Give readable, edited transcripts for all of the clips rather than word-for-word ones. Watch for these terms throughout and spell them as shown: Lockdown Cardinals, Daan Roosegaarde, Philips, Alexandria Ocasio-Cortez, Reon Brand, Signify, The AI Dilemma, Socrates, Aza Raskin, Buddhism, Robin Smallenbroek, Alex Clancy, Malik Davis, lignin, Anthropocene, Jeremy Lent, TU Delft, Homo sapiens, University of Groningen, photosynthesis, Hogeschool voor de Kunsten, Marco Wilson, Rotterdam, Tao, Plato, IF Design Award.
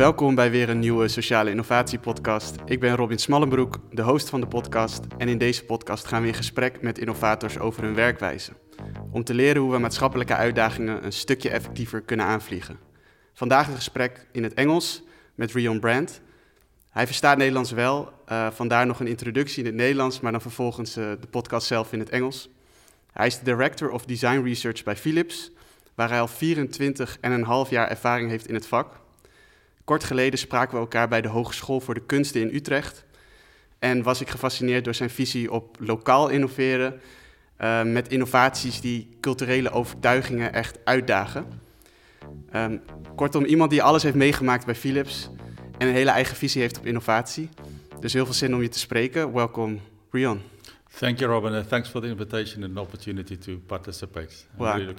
Welkom bij weer een nieuwe Sociale Innovatie podcast. Ik ben Robin Smallenbroek, de host van de podcast. En in deze podcast gaan we in gesprek met innovators over hun werkwijze. Om te leren hoe we maatschappelijke uitdagingen een stukje effectiever kunnen aanvliegen. Vandaag een gesprek in het Engels met Reon Brand. Hij verstaat Nederlands wel, vandaar nog een introductie in het Nederlands, maar dan vervolgens de podcast zelf in het Engels. Hij is de Director of Design Research bij Philips, waar hij al 24,5 jaar ervaring heeft in het vak. Kort geleden spraken we elkaar bij de Hogeschool voor de Kunsten in Utrecht en was ik gefascineerd door zijn visie op lokaal innoveren met innovaties die culturele overtuigingen echt uitdagen. Kortom, iemand die alles heeft meegemaakt bij Philips en een hele eigen visie heeft op innovatie. Dus heel veel zin om je te spreken. Welkom, Reon. Thank you, Robin, and thanks for the invitation and opportunity to participate.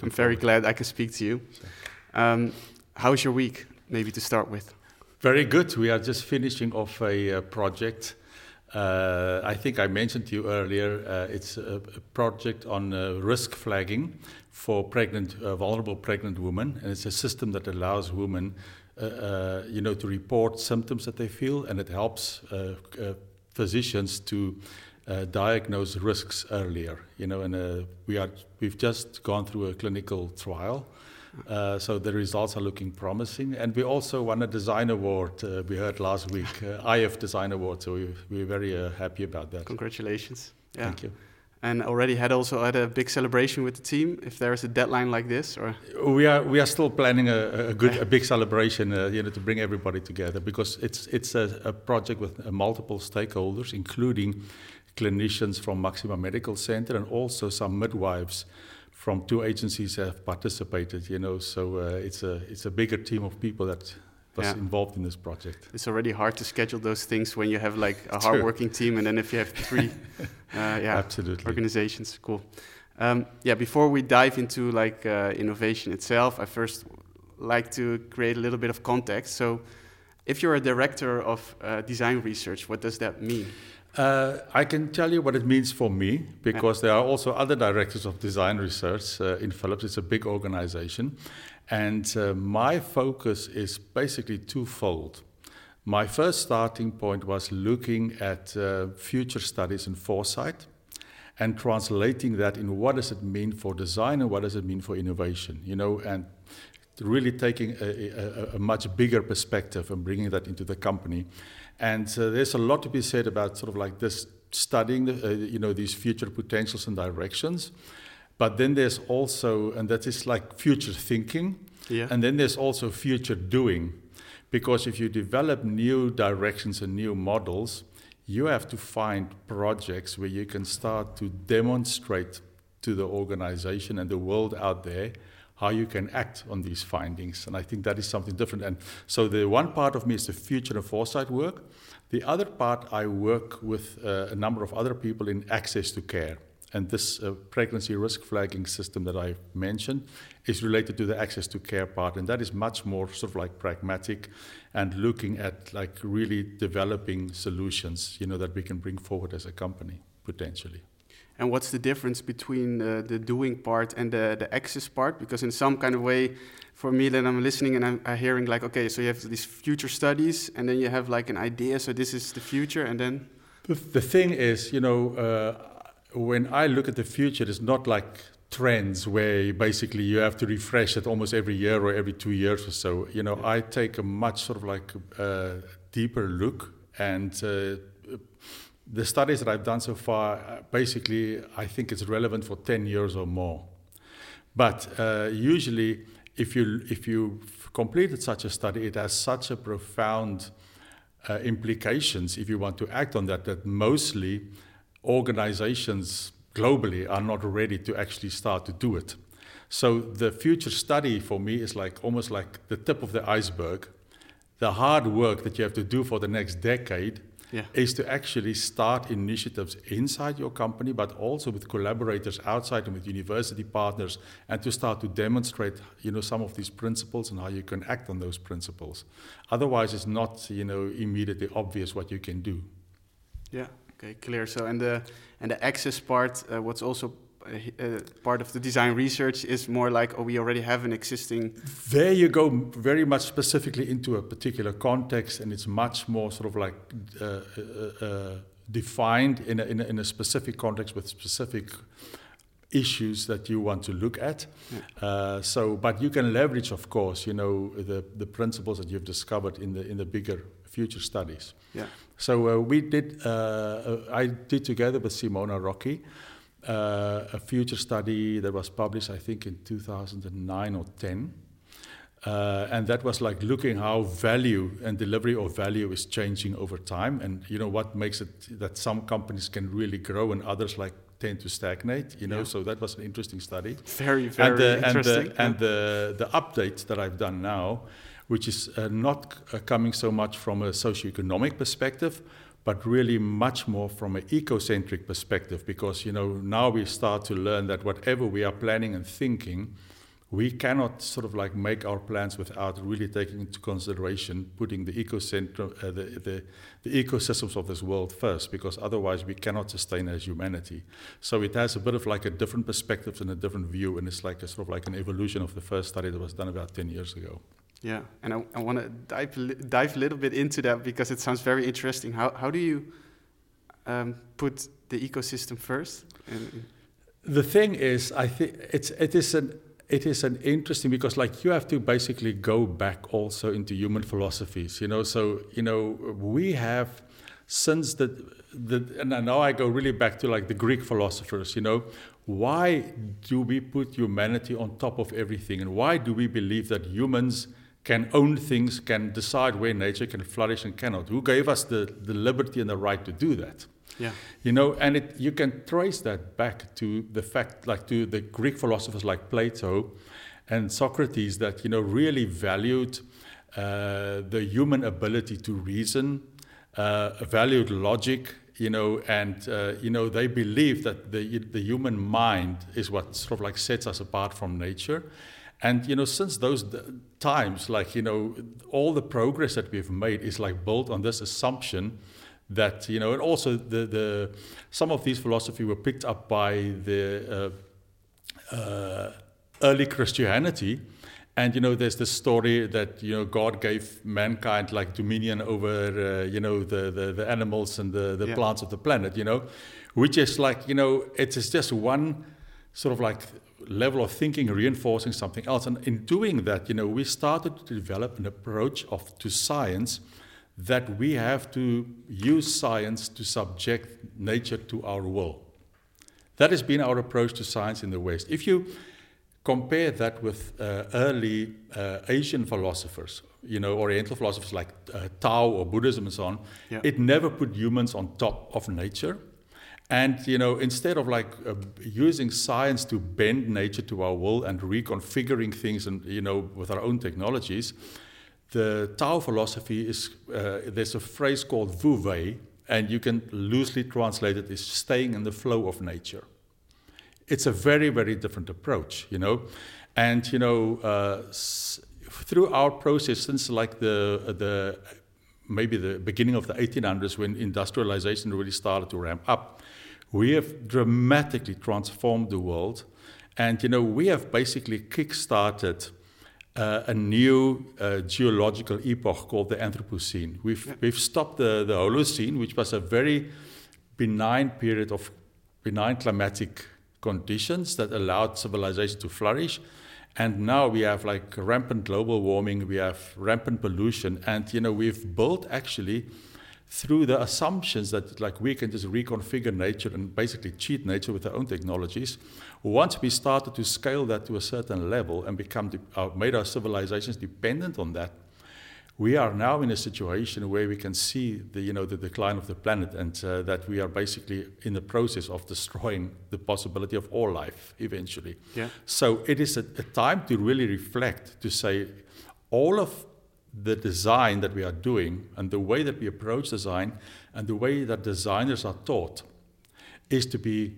I'm very glad I can speak to you. How is your week? Maybe to start with. Very good. We are just finishing off a project. I think I mentioned to you earlier, it's a project on risk flagging for vulnerable pregnant women. And it's a system that allows women to report symptoms that they feel, and it helps physicians to diagnose risks earlier. We've just gone through a clinical trial. So the results are looking promising, and we also won a design award. We heard last week, IF Design Award. So we're very happy about that. Congratulations! Yeah. Thank you. And already had a big celebration with the team. If there is a deadline like this, or we are still planning a big celebration, to bring everybody together, because it's a project with multiple stakeholders, including clinicians from Maxima Medical Center and also some midwives from two agencies have participated, so it's a bigger team of people that was involved in this project. It's already hard to schedule those things when you have like a hardworking team, and then if you have three absolutely organizations. Cool. Before we dive into like innovation itself, I first like to create a little bit of context. So if you're a director of design research, what does that mean? I can tell you what it means for me, because there are also other directors of design research in Philips. It's a big organization, and my focus is basically twofold. My first starting point was looking at future studies and foresight, and translating that in what does it mean for design and what does it mean for innovation, and really taking a much bigger perspective and bringing that into the company. And there's a lot to be said about sort of like this studying, these future potentials and directions. But then there's also, and that is like future thinking. Yeah. And then there's also future doing. Because if you develop new directions and new models, you have to find projects where you can start to demonstrate to the organization and the world out there how you can act on these findings. And I think that is something different. And so the one part of me is the future and foresight work. The other part, I work with a number of other people in access to care. And this pregnancy risk flagging system that I mentioned is related to the access to care part. And that is much more sort of like pragmatic and looking at like really developing solutions, that we can bring forward as a company, potentially. And what's the difference between the doing part and the access part? Because in some kind of way, for me, then I'm listening and I'm hearing like, okay, so you have these future studies, and then you have like an idea, so this is the future, and then... The thing is, when I look at the future, it's not like trends where basically you have to refresh it almost every year or every 2 years or so. I take a much sort of like deeper look, and... The studies that I've done so far, basically, I think it's relevant for 10 years or more. But usually, if you've completed such a study, it has such a profound implications if you want to act on that mostly organizations globally are not ready to actually start to do it. So the future study for me is like almost like the tip of the iceberg. The hard work that you have to do for the next decade is to actually start initiatives inside your company, but also with collaborators outside and with university partners, and to start to demonstrate, some of these principles and how you can act on those principles. Otherwise, it's not, immediately obvious what you can do. Yeah. Okay. Clear. So, and the access part, what's also part of the design research is more like, oh, we already have an existing... There you go very much specifically into a particular context, and it's much more sort of like defined in a specific context with specific issues that you want to look at. Yeah. But you can leverage, of course, you know, the principles that you've discovered in the bigger future studies. Yeah. So I did together with Simona Rocchi a future study that was published, I think, in 2009 or 10. And that was like looking how value and delivery of value is changing over time. And, you know, what makes it that some companies can really grow and others like tend to stagnate, you know, yeah. So that was an interesting study. Very, very interesting. And the updates that I've done now, which is not coming so much from a socioeconomic perspective, but really much more from an ecocentric perspective, because, you know, now we start to learn that whatever we are planning and thinking, we cannot sort of like make our plans without really taking into consideration putting the ecosystems of this world first, because otherwise we cannot sustain as humanity. So it has a bit of like a different perspective and a different view, and it's like a sort of like an evolution of the first study that was done about 10 years ago. Yeah, and I want to dive a little bit into that, because it sounds very interesting. How do you put the ecosystem first? The thing is, I think it is an interesting, because like you have to basically go back also into human philosophies, you know. So, you know, we have since and now I go really back to like the Greek philosophers, you know, why do we put humanity on top of everything? And why do we believe that humans can own things, can decide where nature can flourish and cannot? Who gave us the liberty and the right to do that? Yeah, you know, and you can trace that back to the fact, like to the Greek philosophers like Plato and Socrates, that, you know, really valued the human ability to reason, valued logic, you know, and you know, they believe that the human mind is what sort of like sets us apart from nature. And, you know, since those times, like, you know, all the progress that we've made is like built on this assumption that, you know, and also the some of these philosophy were picked up by the early Christianity. And, you know, there's this story that, you know, God gave mankind like dominion over, you know, the animals and the yeah. plants of the planet, you know, which is like, you know, it is just one sort of like level of thinking reinforcing something else. And in doing that, you know, we started to develop an approach to science that we have to use science to subject nature to our will. That has been our approach to science in the West. If you compare that with early Asian philosophers, you know, Oriental philosophers like Tao or Buddhism and so on, yeah. It never put humans on top of nature. And, you know, instead of like using science to bend nature to our will and reconfiguring things and, you know, with our own technologies, the Tao philosophy is, there's a phrase called wu wei, and you can loosely translate it as staying in the flow of nature. It's a very, very different approach, you know. And, you know, through our process since like maybe the beginning of the 1800s, when industrialization really started to ramp up, we have dramatically transformed the world. And, you know, we have basically kick-started a new geological epoch called the Anthropocene. We've stopped the Holocene, which was a very benign period of benign climatic conditions that allowed civilization to flourish. And now we have like rampant global warming, we have rampant pollution, and, you know, we've built actually through the assumptions that like we can just reconfigure nature and basically cheat nature with our own technologies. Once we started to scale that to a certain level and made our civilizations dependent on that, we are now in a situation where we can see the decline of the planet, and that we are basically in the process of destroying the possibility of all life eventually. Yeah. So it is a time to really reflect, to say all of the design that we are doing and the way that we approach design and the way that designers are taught is to be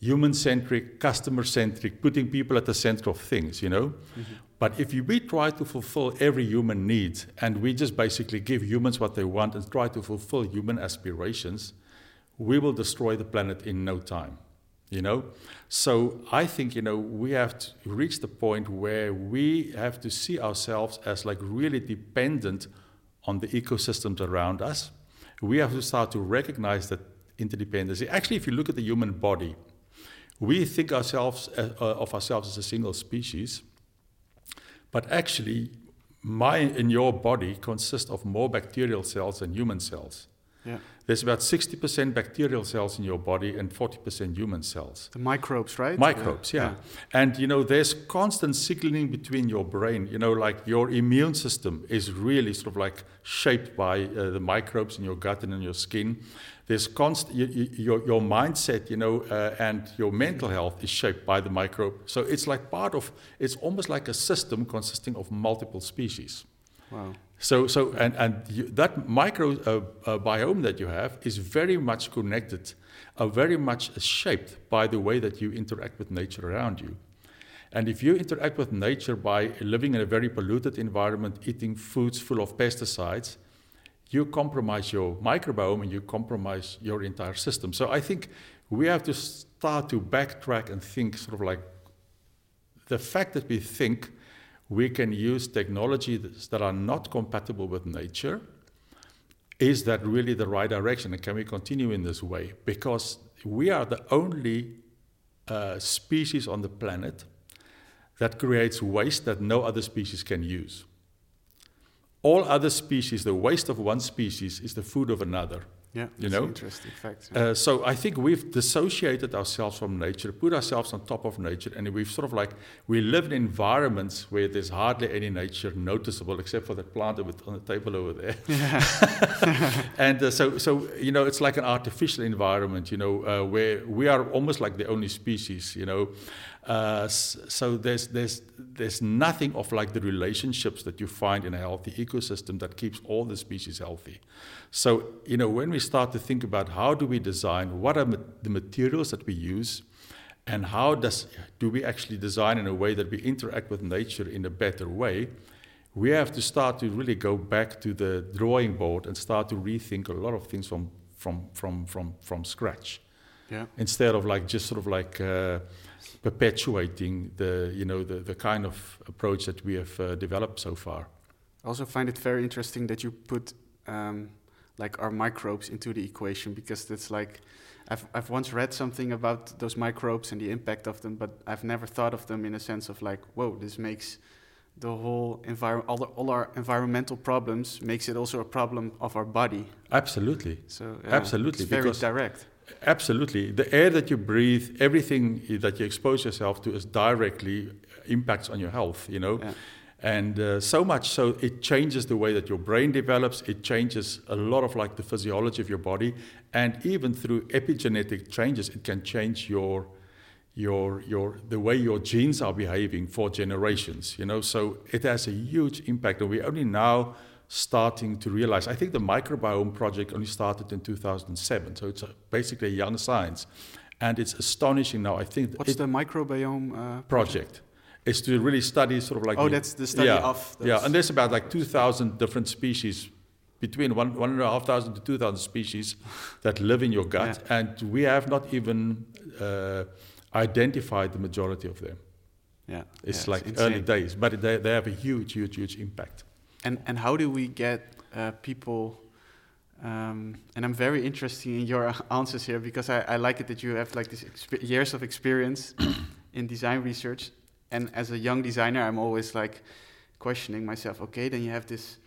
human-centric, customer-centric, putting people at the center of things, you know. Mm-hmm. But if we try to fulfill every human need and we just basically give humans what they want and try to fulfill human aspirations, we will destroy the planet in no time. you know. So I think, you know, we have to reach the point where we have to see ourselves as like really dependent on the ecosystems around us. We have to start to recognize that interdependency. Actually, if you look at the human body, we think ourselves of ourselves as a single species, but actually mine and your body consist of more bacterial cells than human cells. Yeah. There's about 60% bacterial cells in your body and 40% human cells. The microbes, right? Microbes, yeah. And, you know, there's constant signaling between your brain. You know, like your immune system is really sort of like shaped by the microbes in your gut and in your skin. There's your mindset, you know, and your mental health is shaped by the microbe. So it's like part of, it's almost like a system consisting of multiple species. Wow. So and that microbiome that you have is very much connected, very much shaped by the way that you interact with nature around you. And if you interact with nature by living in a very polluted environment, eating foods full of pesticides, you compromise your microbiome and you compromise your entire system. So I think we have to start to backtrack and think sort of like the fact that we think we can use technologies that are not compatible with nature. Is that really the right direction? And can we continue in this way? Because we are the only species on the planet that creates waste that no other species can use. All other species, the waste of one species is the food of another. Yeah, you know? Interesting fact. Yeah. So I think we've dissociated ourselves from nature, put ourselves on top of nature, and we've sort of like, we live in environments where there's hardly any nature noticeable, except for that plant on the table over there. Yeah. And so you know, it's like an artificial environment, you know, where we are almost like the only species, you know. So there's nothing of like the relationships that you find in a healthy ecosystem that keeps all the species healthy. So, you know, when we start to think about how do we design, what are the materials that we use, and how do we actually design in a way that we interact with nature in a better way, we have to start to really go back to the drawing board and start to rethink a lot of things from scratch. Yeah. Instead of like just sort of like perpetuating the, you know, the kind of approach that we have developed so far. I also find it very interesting that you put like our microbes into the equation, because that's like I've once read something about those microbes and the impact of them, but I've never thought of them in a sense of like, whoa, this makes the whole environment, all our environmental problems, makes it also a problem of our body. Absolutely. So yeah, absolutely, it's very direct. Absolutely. The air that you breathe, everything that you expose yourself to is directly impacts on your health, you know. Yeah. And so much so it changes the way that your brain develops. It changes a lot of like the physiology of your body. And even through epigenetic changes, it can change the way your genes are behaving for generations, you know. So it has a huge impact. And we're only now starting to realize. I think the microbiome project only started in 2007, so it's basically a young science, and it's astonishing now. I think what's the microbiome project? Is to really study sort of like that's the study of those. And there's about like 2,000 different species, between 1,500 to 2,000 species that live in your gut, and we have not even identified the majority of them. Yeah, it's like it's early days, but they have a huge impact. And how do we get people? And I'm very interested in your answers here, because I like it that you have like this years of experience in design research. And as a young designer, I'm always like questioning myself. Okay, then you have this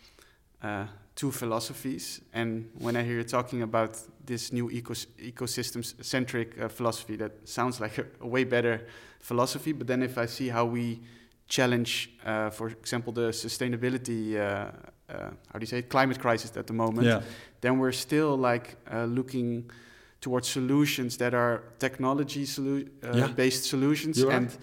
two philosophies, and when I hear you talking about this new ecosystem-centric philosophy, that sounds like a way better philosophy. But then if I see how we challenge, for example, the sustainability, climate crisis at the moment, then we're still like looking towards solutions that are technology-based solutions. You're right.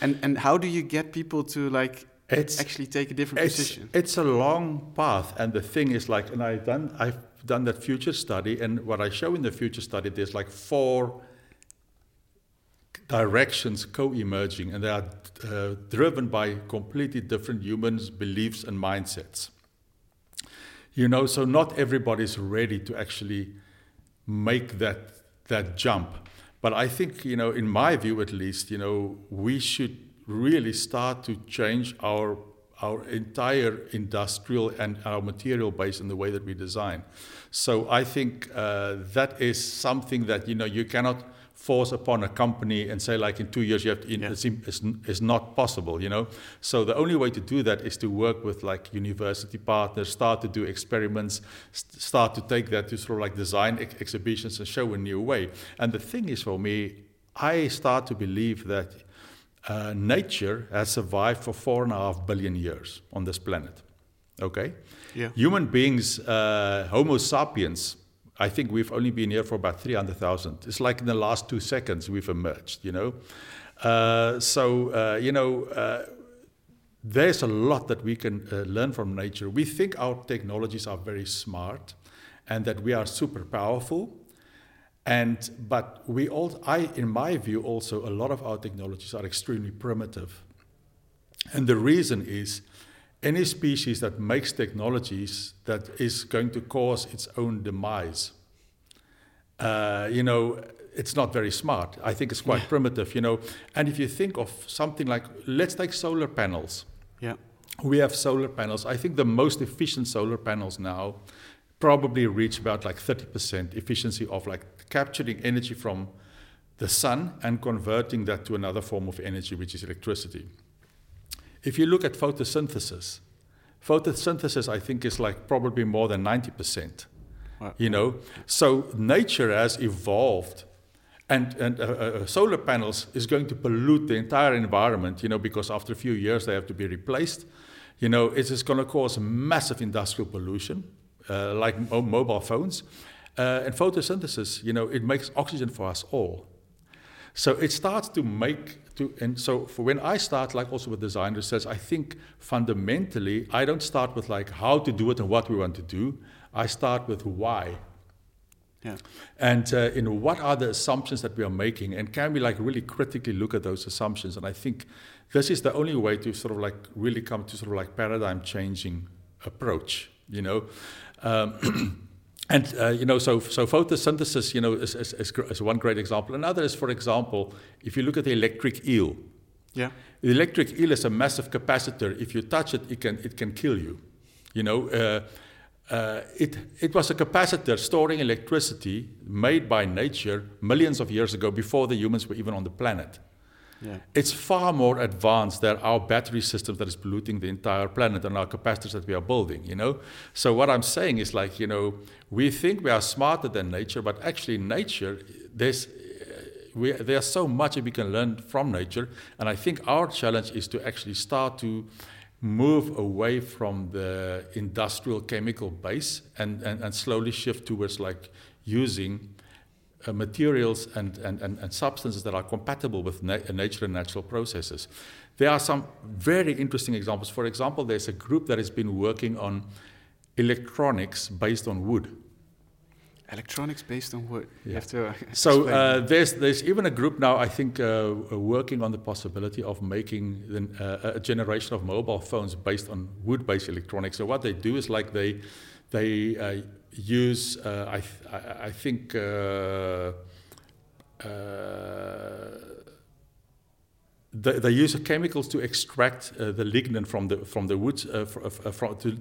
And how do you get people to like actually take a different position? It's a long path, and the thing is like, and I've done that future study, and what I show in the future study, there's like four directions co-emerging, and they are driven by completely different humans' beliefs and mindsets. You know, so not everybody's ready to actually make that jump. But I think, you know, in my view at least, you know, we should really start to change our entire industrial and our material base in the way that we design. So I think that is something that, you know, you cannot force upon a company and say, like, in 2 years you have to, it's not possible, you know. So the only way to do that is to work with, like, university partners, start to do experiments, start to take that to sort of like design exhibitions and show a new way. And the thing is, for me, I start to believe that nature has survived for 4.5 billion years on this planet, okay? Yeah. Human beings, Homo sapiens, I think we've only been here for about 300,000. It's like in the last 2 seconds we've emerged, you know. There's a lot that we can learn from nature. We think our technologies are very smart and that we are super powerful. But we all, in my view also, a lot of our technologies are extremely primitive. And the reason is, any species that makes technologies that is going to cause its own demise, you know, it's not very smart. I think it's quite primitive, you know. And if you think of something like, let's take solar panels. Yeah. We have solar panels. I think the most efficient solar panels now probably reach about like 30% efficiency of like capturing energy from the sun and converting that to another form of energy, which is electricity. If you look at photosynthesis I think is like probably more than 90%, wow. You know. So nature has evolved, and solar panels is going to pollute the entire environment, you know, because after a few years they have to be replaced. You know, it is going to cause massive industrial pollution, like mobile phones. And photosynthesis, you know, it makes oxygen for us all. So it starts to make... And so for when I start, like also with design research, I think fundamentally I don't start with like how to do it and what we want to do. I start with why. Yeah. And in what are the assumptions that we are making, and can we like really critically look at those assumptions? And I think this is the only way to sort of like really come to sort of like paradigm changing approach, you know. So photosynthesis, you know, is one great example. Another is, for example, if you look at the electric eel. Yeah. The electric eel is a massive capacitor. If you touch it, it can kill you. You know, it was a capacitor storing electricity made by nature millions of years ago, before the humans were even on the planet. Yeah. It's far more advanced than our battery system that is polluting the entire planet and our capacitors that we are building, you know. So what I'm saying is, like, you know, we think we are smarter than nature, but actually nature, there's so much that we can learn from nature. And I think our challenge is to actually start to move away from the industrial chemical base and slowly shift towards like using materials and substances that are compatible with nature and natural processes. There are some very interesting examples. For example, there's a group that has been working on electronics based on wood. Electronics based on wood. Yeah. You have to there's even a group now, I think, working on the possibility of making a generation of mobile phones based on wood-based electronics. So what they do is like they use, they use chemicals to extract the lignin from the wood, to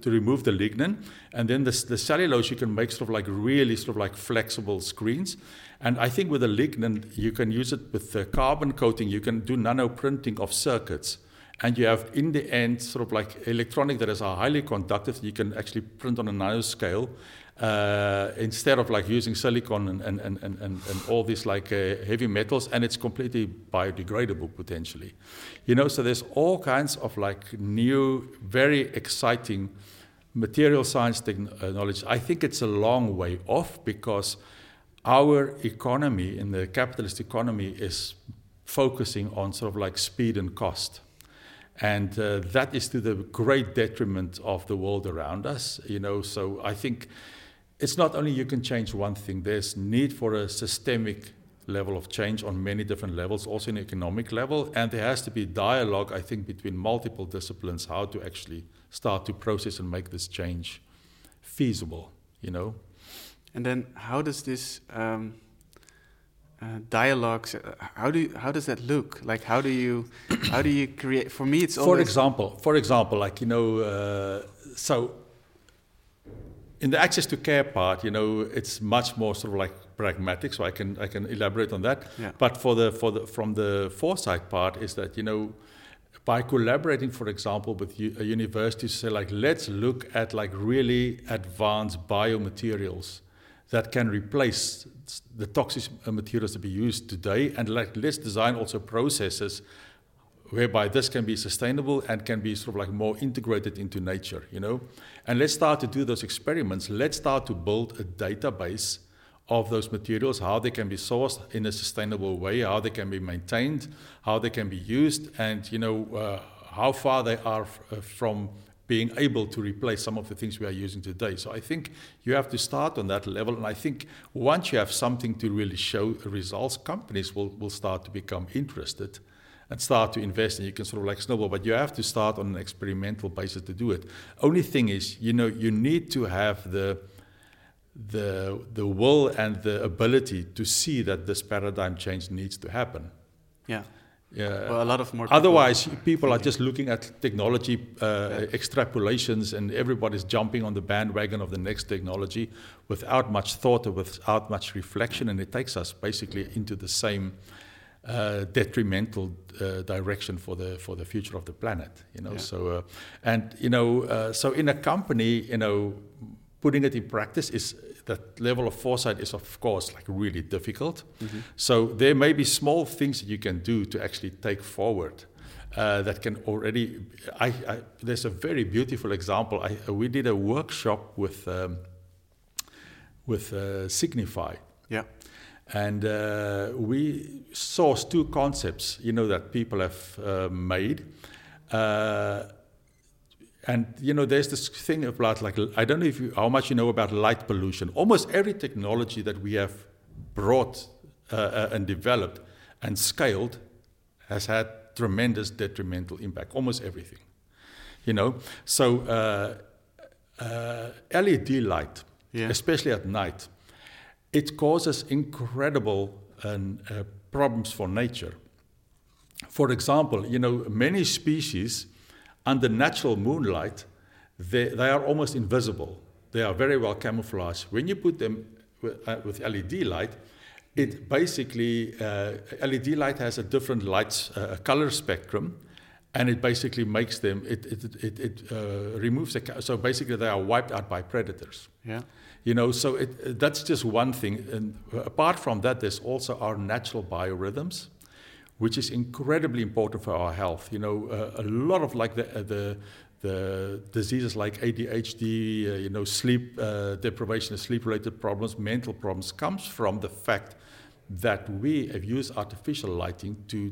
remove the lignin, and then the cellulose you can make sort of like really sort of like flexible screens. And I think with the lignin you can use it with the carbon coating. You can do nano printing of circuits. And you have, in the end, sort of like electronic that is highly conductive. You can actually print on a nanoscale instead of like using silicon and all these like heavy metals. And it's completely biodegradable potentially, you know. So there's all kinds of like new, very exciting material science knowledge. I think it's a long way off, because our economy, in the capitalist economy, is focusing on sort of like speed and cost. And that is to the great detriment of the world around us, you know. So I think it's not only you can change one thing. There's need for a systemic level of change on many different levels, also in economic level. And there has to be dialogue, I think, between multiple disciplines, how to actually start to process and make this change feasible, you know. And then how does this... dialogues, how does that look? Like, how do you create? For me, it's always for example, like, you know, so in the access to care part, you know, it's much more sort of like pragmatic. So I can elaborate on that. Yeah. But from the foresight part is that, you know, by collaborating, for example, with a university, say like, let's look at like really advanced biomaterials that can replace the toxic materials that be used today, and like let's design also processes whereby this can be sustainable and can be sort of like more integrated into nature, you know? And let's start to do those experiments. Let's start to build a database of those materials, how they can be sourced in a sustainable way, how they can be maintained, how they can be used, and, you know, how far they are from being able to replace some of the things we are using today. So I think you have to start on that level. And I think once you have something to really show results, companies will start to become interested and start to invest, and you can sort of like snowball, but you have to start on an experimental basis to do it. Only thing is, you know, you need to have the will and the ability to see that this paradigm change needs to happen. Yeah. Yeah. Well, a lot of more. Otherwise, people are just looking at technology extrapolations, and everybody's jumping on the bandwagon of the next technology without much thought or without much reflection, and it takes us basically into the same detrimental direction for the future of the planet. You know, yeah. So in a company, you know, putting it in practice is. That level of foresight is, of course, like really difficult. Mm-hmm. So there may be small things that you can do to actually take forward that can already... there's a very beautiful example. We did a workshop with Signify. Yeah. And we sourced two concepts, you know, that people have made. And, you know, there's this thing about, like, I don't know how much you know about light pollution. Almost every technology that we have brought and developed and scaled has had tremendous detrimental impact, almost everything, you know. So LED light, yeah. Especially at night, it causes incredible problems for nature. For example, you know, many species... Under natural moonlight, they are almost invisible. They are very well camouflaged. When you put them with LED light, it basically, LED light has a different light color spectrum, and it basically makes them, it removes the, so basically they are wiped out by predators. Yeah. You know, so that's just one thing. And apart from that, there's also our natural biorhythms, which is incredibly important for our health. You know, a lot of like the diseases like ADHD, you know, sleep deprivation, sleep-related problems, mental problems, comes from the fact that we have used artificial lighting to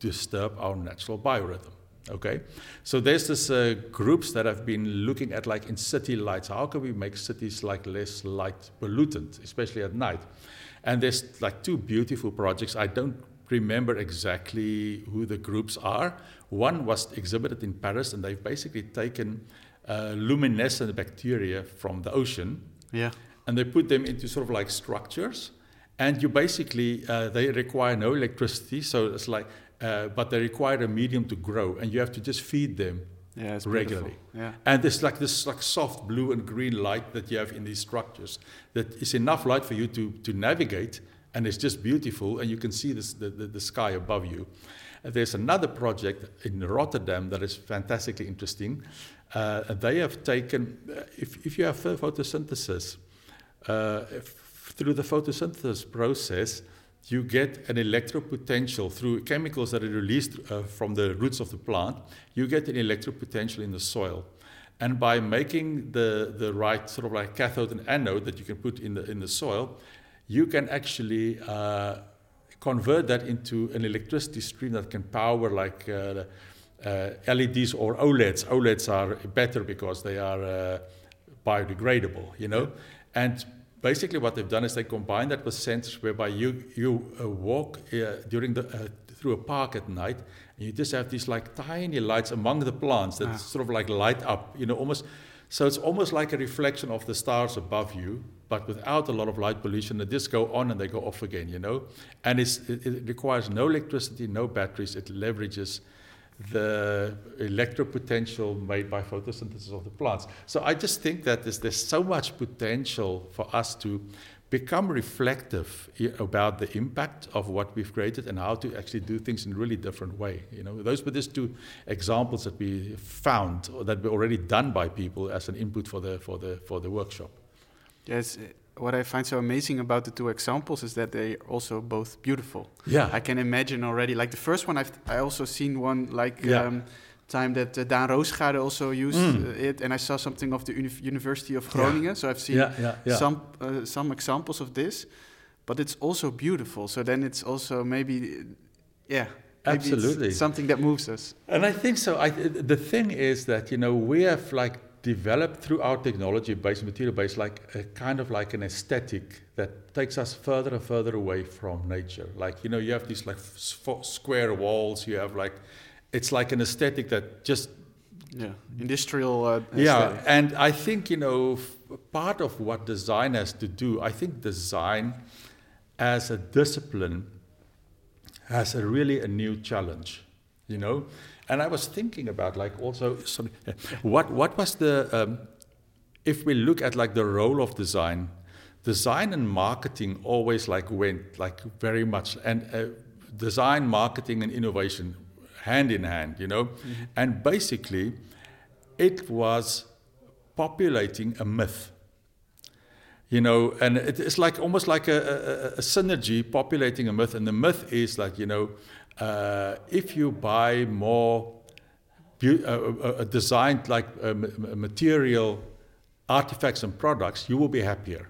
disturb our natural biorhythm. Okay, so there's this groups that have been looking at like in city lights. How can we make cities like less light pollutant, especially at night? And there's like two beautiful projects. I don't remember exactly who the groups are. One was exhibited in Paris, and they've basically taken luminescent bacteria from the ocean, yeah, and they put them into sort of like structures, and you basically they require no electricity, so it's like but they require a medium to grow, and you have to just feed them, yeah, regularly, yeah. And there's like this like soft blue and green light that you have in these structures that is enough light for you to navigate. And it's just beautiful, and you can see this, the sky above you. There's another project in Rotterdam that is fantastically interesting. They have taken, if you have photosynthesis, through the photosynthesis process, you get an electropotential through chemicals that are released from the roots of the plant. You get an electropotential in the soil. And by making the right sort of like cathode and anode that you can put in the soil, you can actually convert that into an electricity stream that can power like LEDs or OLEDs. OLEDs are better because they are biodegradable, you know. And basically what they've done is they combine that with sensors whereby you walk during the through a park at night, and you just have these like tiny lights among the plants that sort of like light up, you know, almost So it's almost like a reflection of the stars above you, but without a lot of light pollution. The discs go on and they go off again, you know. And it requires no electricity, no batteries. It leverages the electropotential made by photosynthesis of the plants. So I just think that there's so much potential for us to become reflective about the impact of what we've created and how to actually do things in a really different way. You know, those were just two examples that we found or that were already done by people as an input for the workshop. Yes, what I find so amazing about the two examples is that they are also both beautiful. Yeah, I can imagine already. Like the first one, I also seen one like time that Daan Roosegaarde also used it, and I saw something of the University of Groningen. Yeah. So I've seen some examples of this, but it's also beautiful. So then it's also maybe. Absolutely, it's something that moves us. And I think so. The thing is that we have like developed through our technology-based, material-based, like a kind of like an aesthetic that takes us further and further away from nature. Like, you have these like square walls, you have like, it's like an aesthetic that just... Yeah, industrial aesthetic. Yeah, and I think, part of what design has to do, I think design as a discipline has a new challenge, And I was thinking about what was the, if we look at like the role of design and marketing always like went like very much, and design, marketing and innovation hand in hand, Mm-hmm. And basically it was populating a myth. And it's like almost like a synergy populating a myth, and the myth is like, if you buy more designed like material artifacts and products, you will be happier.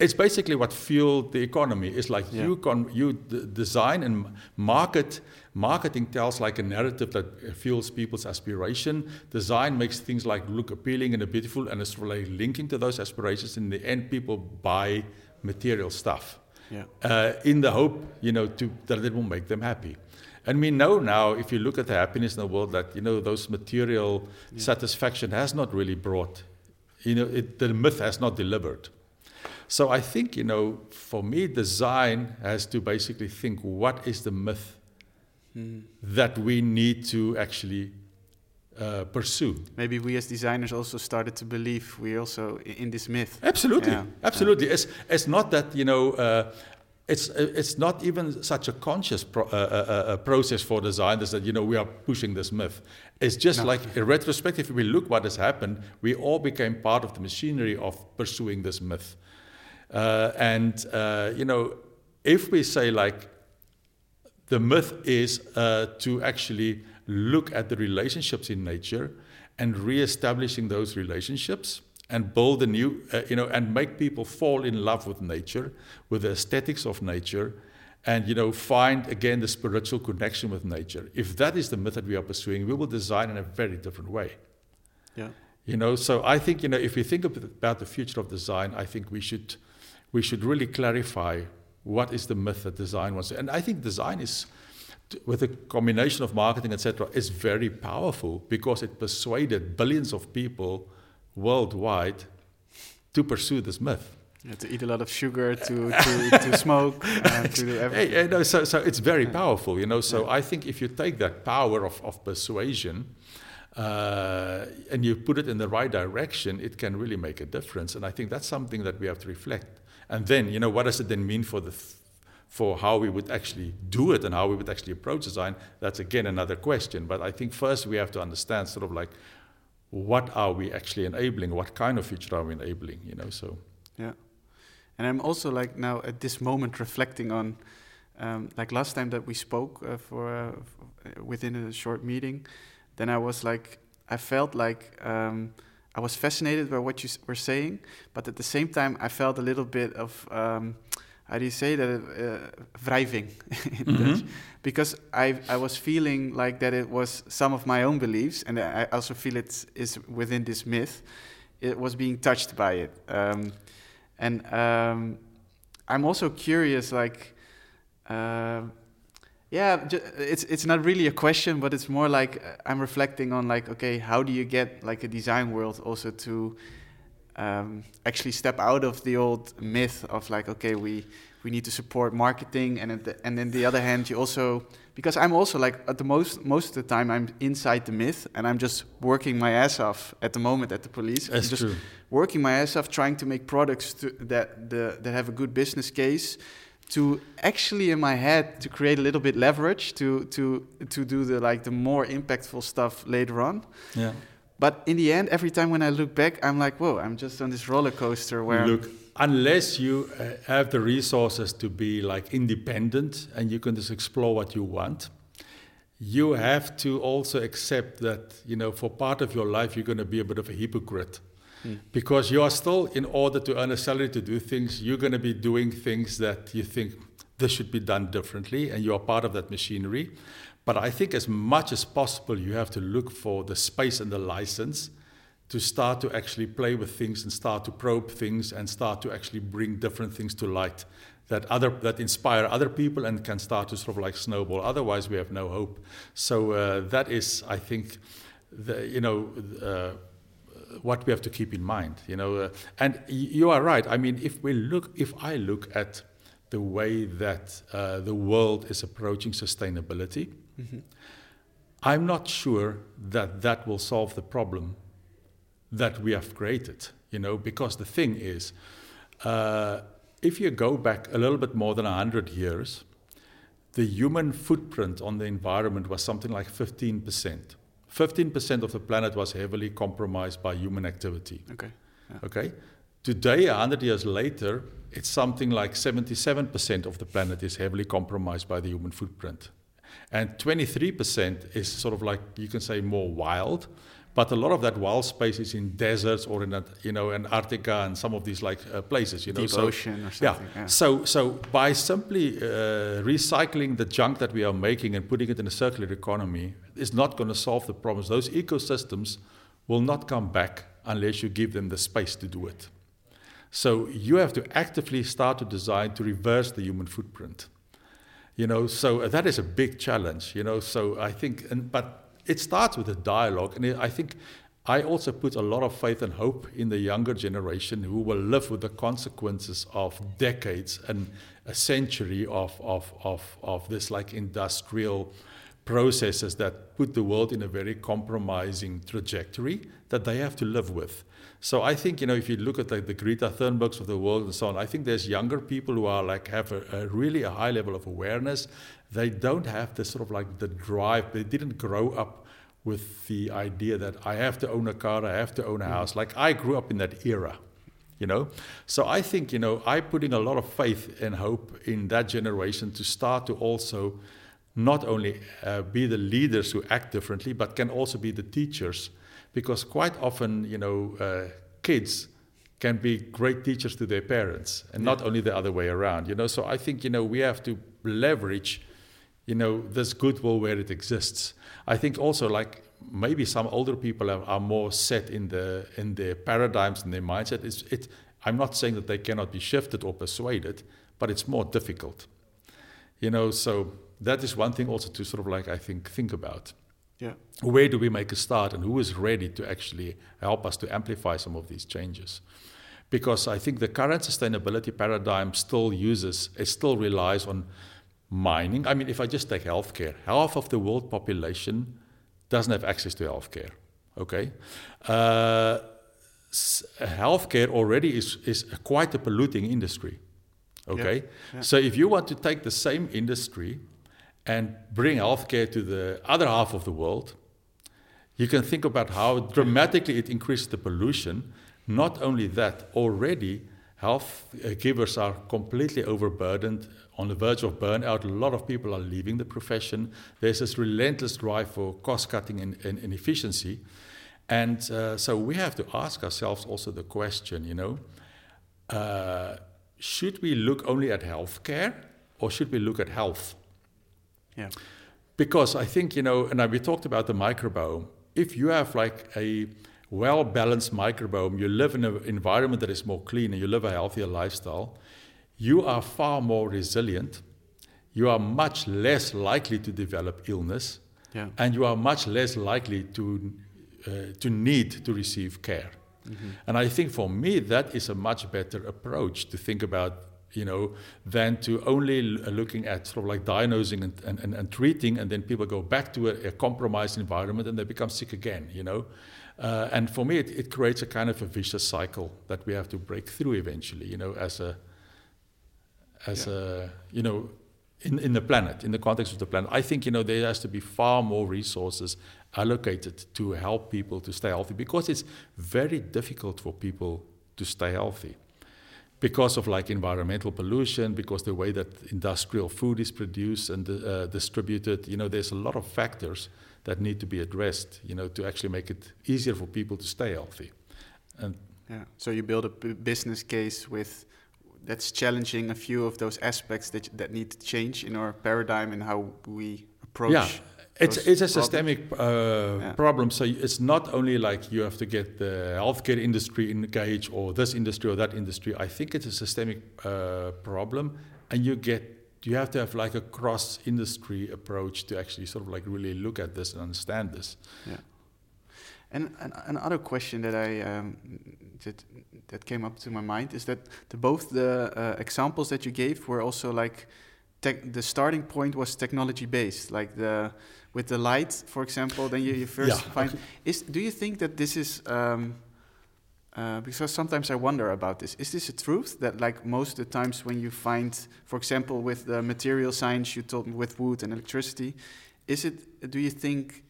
It's basically what fueled the economy. It's like you design and market. Marketing tells like a narrative that fuels people's aspiration. Design makes things like look appealing and beautiful, and it's really linking to those aspirations. In the end, people buy material stuff. Yeah. In the hope, that it will make them happy. And we know now, if you look at the happiness in the world, that, those material satisfaction has not really brought, the myth has not delivered. So I think, for me, design has to basically think, what is the myth that we need to actually pursue. Maybe we as designers also started to believe we also in this myth. Absolutely, absolutely. It's not that it's not even such a conscious process for designers that we are pushing this myth. It's just like in retrospect, if we look what has happened, we all became part of the machinery of pursuing this myth. If we say like the myth is to actually look at the relationships in nature and reestablishing those relationships and build a new, and make people fall in love with nature, with the aesthetics of nature, and, find again the spiritual connection with nature. If that is the myth that we are pursuing, we will design in a very different way. Yeah. So I think, if we think about the future of design, I think we should really clarify what is the myth that design wants to. And I think design is, with a combination of marketing, etc., is very powerful because it persuaded billions of people worldwide to pursue this myth. Yeah, to eat a lot of sugar, to smoke, to do everything. So it's very powerful, So I think if you take that power of persuasion and you put it in the right direction, it can really make a difference. And I think that's something that we have to reflect. And then, what does it then mean for how we would actually do it and how we would actually approach design? That's again another question. But I think first we have to understand sort of like, what are we actually enabling? What kind of future are we enabling? Yeah. And I'm also like now at this moment reflecting on like last time that we spoke within a short meeting. Then I was like, I felt like I was fascinated by what you were saying, but at the same time I felt a little bit of. How do you say that? Wrijving in Dutch. Because I was feeling like that it was some of my own beliefs, and I also feel it is within this myth. It was being touched by it. I'm also curious, Yeah, it's not really a question, but it's more like I'm reflecting on like, okay, how do you get like a design world also to actually step out of the old myth of like, okay, we need to support marketing, and then the other hand, you also, because I'm also like at the most of the time I'm inside the myth and I'm just working my ass off at the moment at the police. That's true. Working my ass off trying to make products that have a good business case. To actually in my head to create a little bit leverage to do the like the more impactful stuff later on. Yeah. But in the end, every time when I look back, I'm like, whoa, I'm just on this roller coaster where. Look, unless you have the resources to be like independent and you can just explore what you want, you have to also accept that, you know, for part of your life you're going to be a bit of a hypocrite. Mm. Because you are still, in order to earn a salary to do things, you're going to be doing things that you think this should be done differently, and you are part of that machinery. But I think as much as possible, you have to look for the space and the license to start to actually play with things and start to probe things and start to actually bring different things to light that inspire other people and can start to sort of like snowball. Otherwise, we have no hope. So that is, I think, what we have to keep in mind, you know, and you are right. I mean, if I look at the way that the world is approaching sustainability, mm-hmm. I'm not sure that will solve the problem that we have created, you know, because the thing is, if you go back a little bit more than 100 years, the human footprint on the environment was something like 15%. 15% of the planet was heavily compromised by human activity. Okay. Yeah. Okay. Today, 100 years later, it's something like 77% of the planet is heavily compromised by the human footprint. And 23% is sort of like, you can say, more wild. But a lot of that wild space is in deserts or in, Antarctica and some of these like places, you know. Deep ocean or something. Yeah. So by simply recycling the junk that we are making and putting it in a circular economy is not going to solve the problems. Those ecosystems will not come back unless you give them the space to do it. So you have to actively start to design to reverse the human footprint. You know, so that is a big challenge, you know. So I think, but it starts with a dialogue, and I think I also put a lot of faith and hope in the younger generation who will live with the consequences of decades and a century of this like industrial processes that put the world in a very compromising trajectory that they have to live with. So I think, you know, if you look at like the Greta Thunbergs of the world and so on, I think there's younger people who are like have a really high level of awareness. They don't have this sort of like the drive. They didn't grow up with the idea that I have to own a car, I have to own a house. Like I grew up in that era, you know. So I think, you know, I'm putting a lot of faith and hope in that generation to start to also not only be the leaders who act differently, but can also be the teachers. Because quite often, you know, kids can be great teachers to their parents and not only the other way around, you know. So I think, you know, we have to leverage, you know, this goodwill where it exists. I think also like maybe some older people are more set in their paradigms and their mindset. I'm not saying that they cannot be shifted or persuaded, but it's more difficult, you know. So that is one thing also to sort of like, I think about. Yeah. Where do we make a start and who is ready to actually help us to amplify some of these changes? Because I think the current sustainability paradigm still relies on mining. I mean, if I just take healthcare, half of the world population doesn't have access to healthcare. Okay, healthcare already is quite a polluting industry. Okay, yeah. Yeah. So if you want to take the same industry and bring healthcare to the other half of the world, you can think about how dramatically it increases the pollution. Not only that, already health givers are completely overburdened, on the verge of burnout. A lot of people are leaving the profession. There's this relentless drive for cost-cutting and efficiency. And so we have to ask ourselves also the question, you know, should we look only at healthcare or should we look at health? Yeah. Because I think, you know, and we talked about the microbiome. If you have like a well-balanced microbiome, you live in an environment that is more clean and you live a healthier lifestyle, you are far more resilient. you are much less likely to develop illness, yeah. and you are much less likely to need to receive care. Mm-hmm. And I think for me that is a much better approach to think about, you know, than to only looking at sort of like diagnosing and treating, and then people go back to a compromised environment and they become sick again, you know. And for me, it creates a kind of a vicious cycle that we have to break through eventually, you know, as a you know, in the planet, in the context of the planet. I think, you know, there has to be far more resources allocated to help people to stay healthy, because it's very difficult for people to stay healthy. Because of like environmental pollution, because the way that industrial food is produced and distributed, you know, there's a lot of factors that need to be addressed, you know, to actually make it easier for people to stay healthy. And yeah, so you build a business case with that's challenging a few of those aspects that need to change in our paradigm and how we approach. Yeah. It's a systemic problem, so it's not only like you have to get the healthcare industry engaged or this industry or that industry. I think it's a systemic problem, and you have to have like a cross-industry approach to actually sort of like really look at this and understand this. Yeah. And another question that I that came up to my mind is that both the examples that you gave were also like. The starting point was technology-based, like with the light, for example. Then you first find. Okay. Do you think that this is? Because sometimes I wonder about this. Is this a truth that, like, most of the times when you find, for example, with the material science, you told me with wood and electricity, is it? Do you think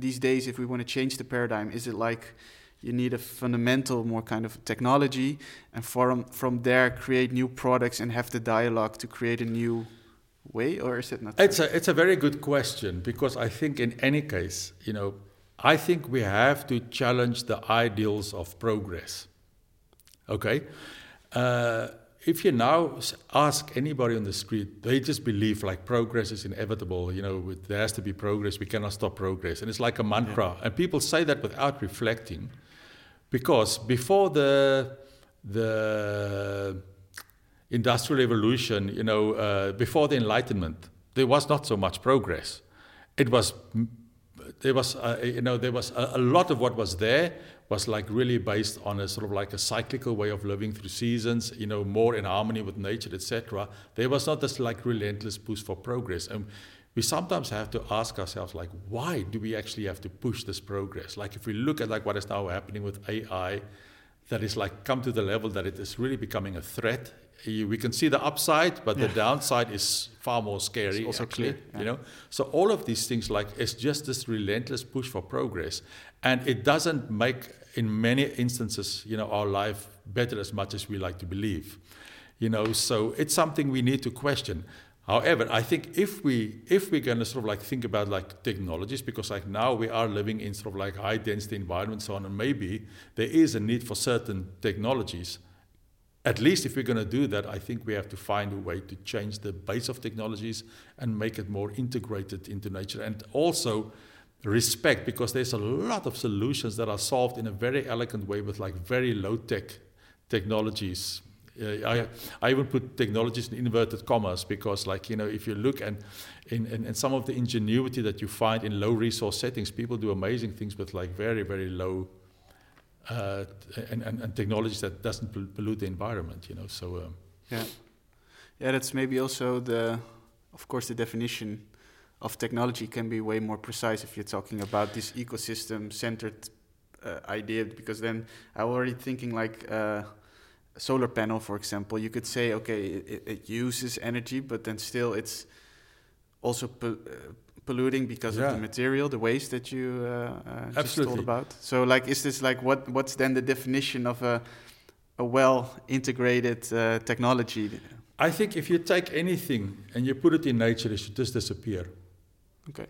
these days, if we want to change the paradigm, is it like? You need a fundamental, more kind of technology, and from there create new products and have the dialogue to create a new way, or is it not? It's a very good question, because I think in any case, you know, I think we have to challenge the ideals of progress. Okay, if you now ask anybody on the street, they just believe like progress is inevitable. You know, there has to be progress. We cannot stop progress, and it's like a mantra. Yeah. And people say that without reflecting. Because before the Industrial Revolution, you know, before the Enlightenment, there was not so much progress. There was a lot of what was there was like really based on a sort of like a cyclical way of living through seasons, you know, more in harmony with nature, etc. There was not this like relentless push for progress. And we sometimes have to ask ourselves, like, why do we actually have to push this progress? Like, if we look at like what is now happening with AI, that is like come to the level that it is really becoming a threat. We can see the upside, but the downside is far more scary. It's also actually, clear. Yeah. You know. So all of these things, like, it's just this relentless push for progress, and it doesn't make, in many instances, you know, our life better as much as we like to believe. You know, so it's something we need to question. However, I think if we're going to sort of like think about like technologies, because like now we are living in sort of like high density environments, so on, and maybe there is a need for certain technologies. At least if we're going to do that, I think we have to find a way to change the base of technologies and make it more integrated into nature, and also respect, because there's a lot of solutions that are solved in a very elegant way with like very low tech technologies. I even put technologies in inverted commas, because, like, you know, if you look and in some of the ingenuity that you find in low resource settings, people do amazing things with like very, very low and technologies that doesn't pollute the environment, you know. So that's maybe also the definition of technology can be way more precise if you're talking about this ecosystem centered idea, because then I'm already thinking like. Solar panel, for example, you could say, okay, it uses energy, but then still it's also polluting because of the material, the waste that you just told about. So, like, is this like what's then the definition of a well-integrated technology? I think if you take anything and you put it in nature, it should just disappear. Okay.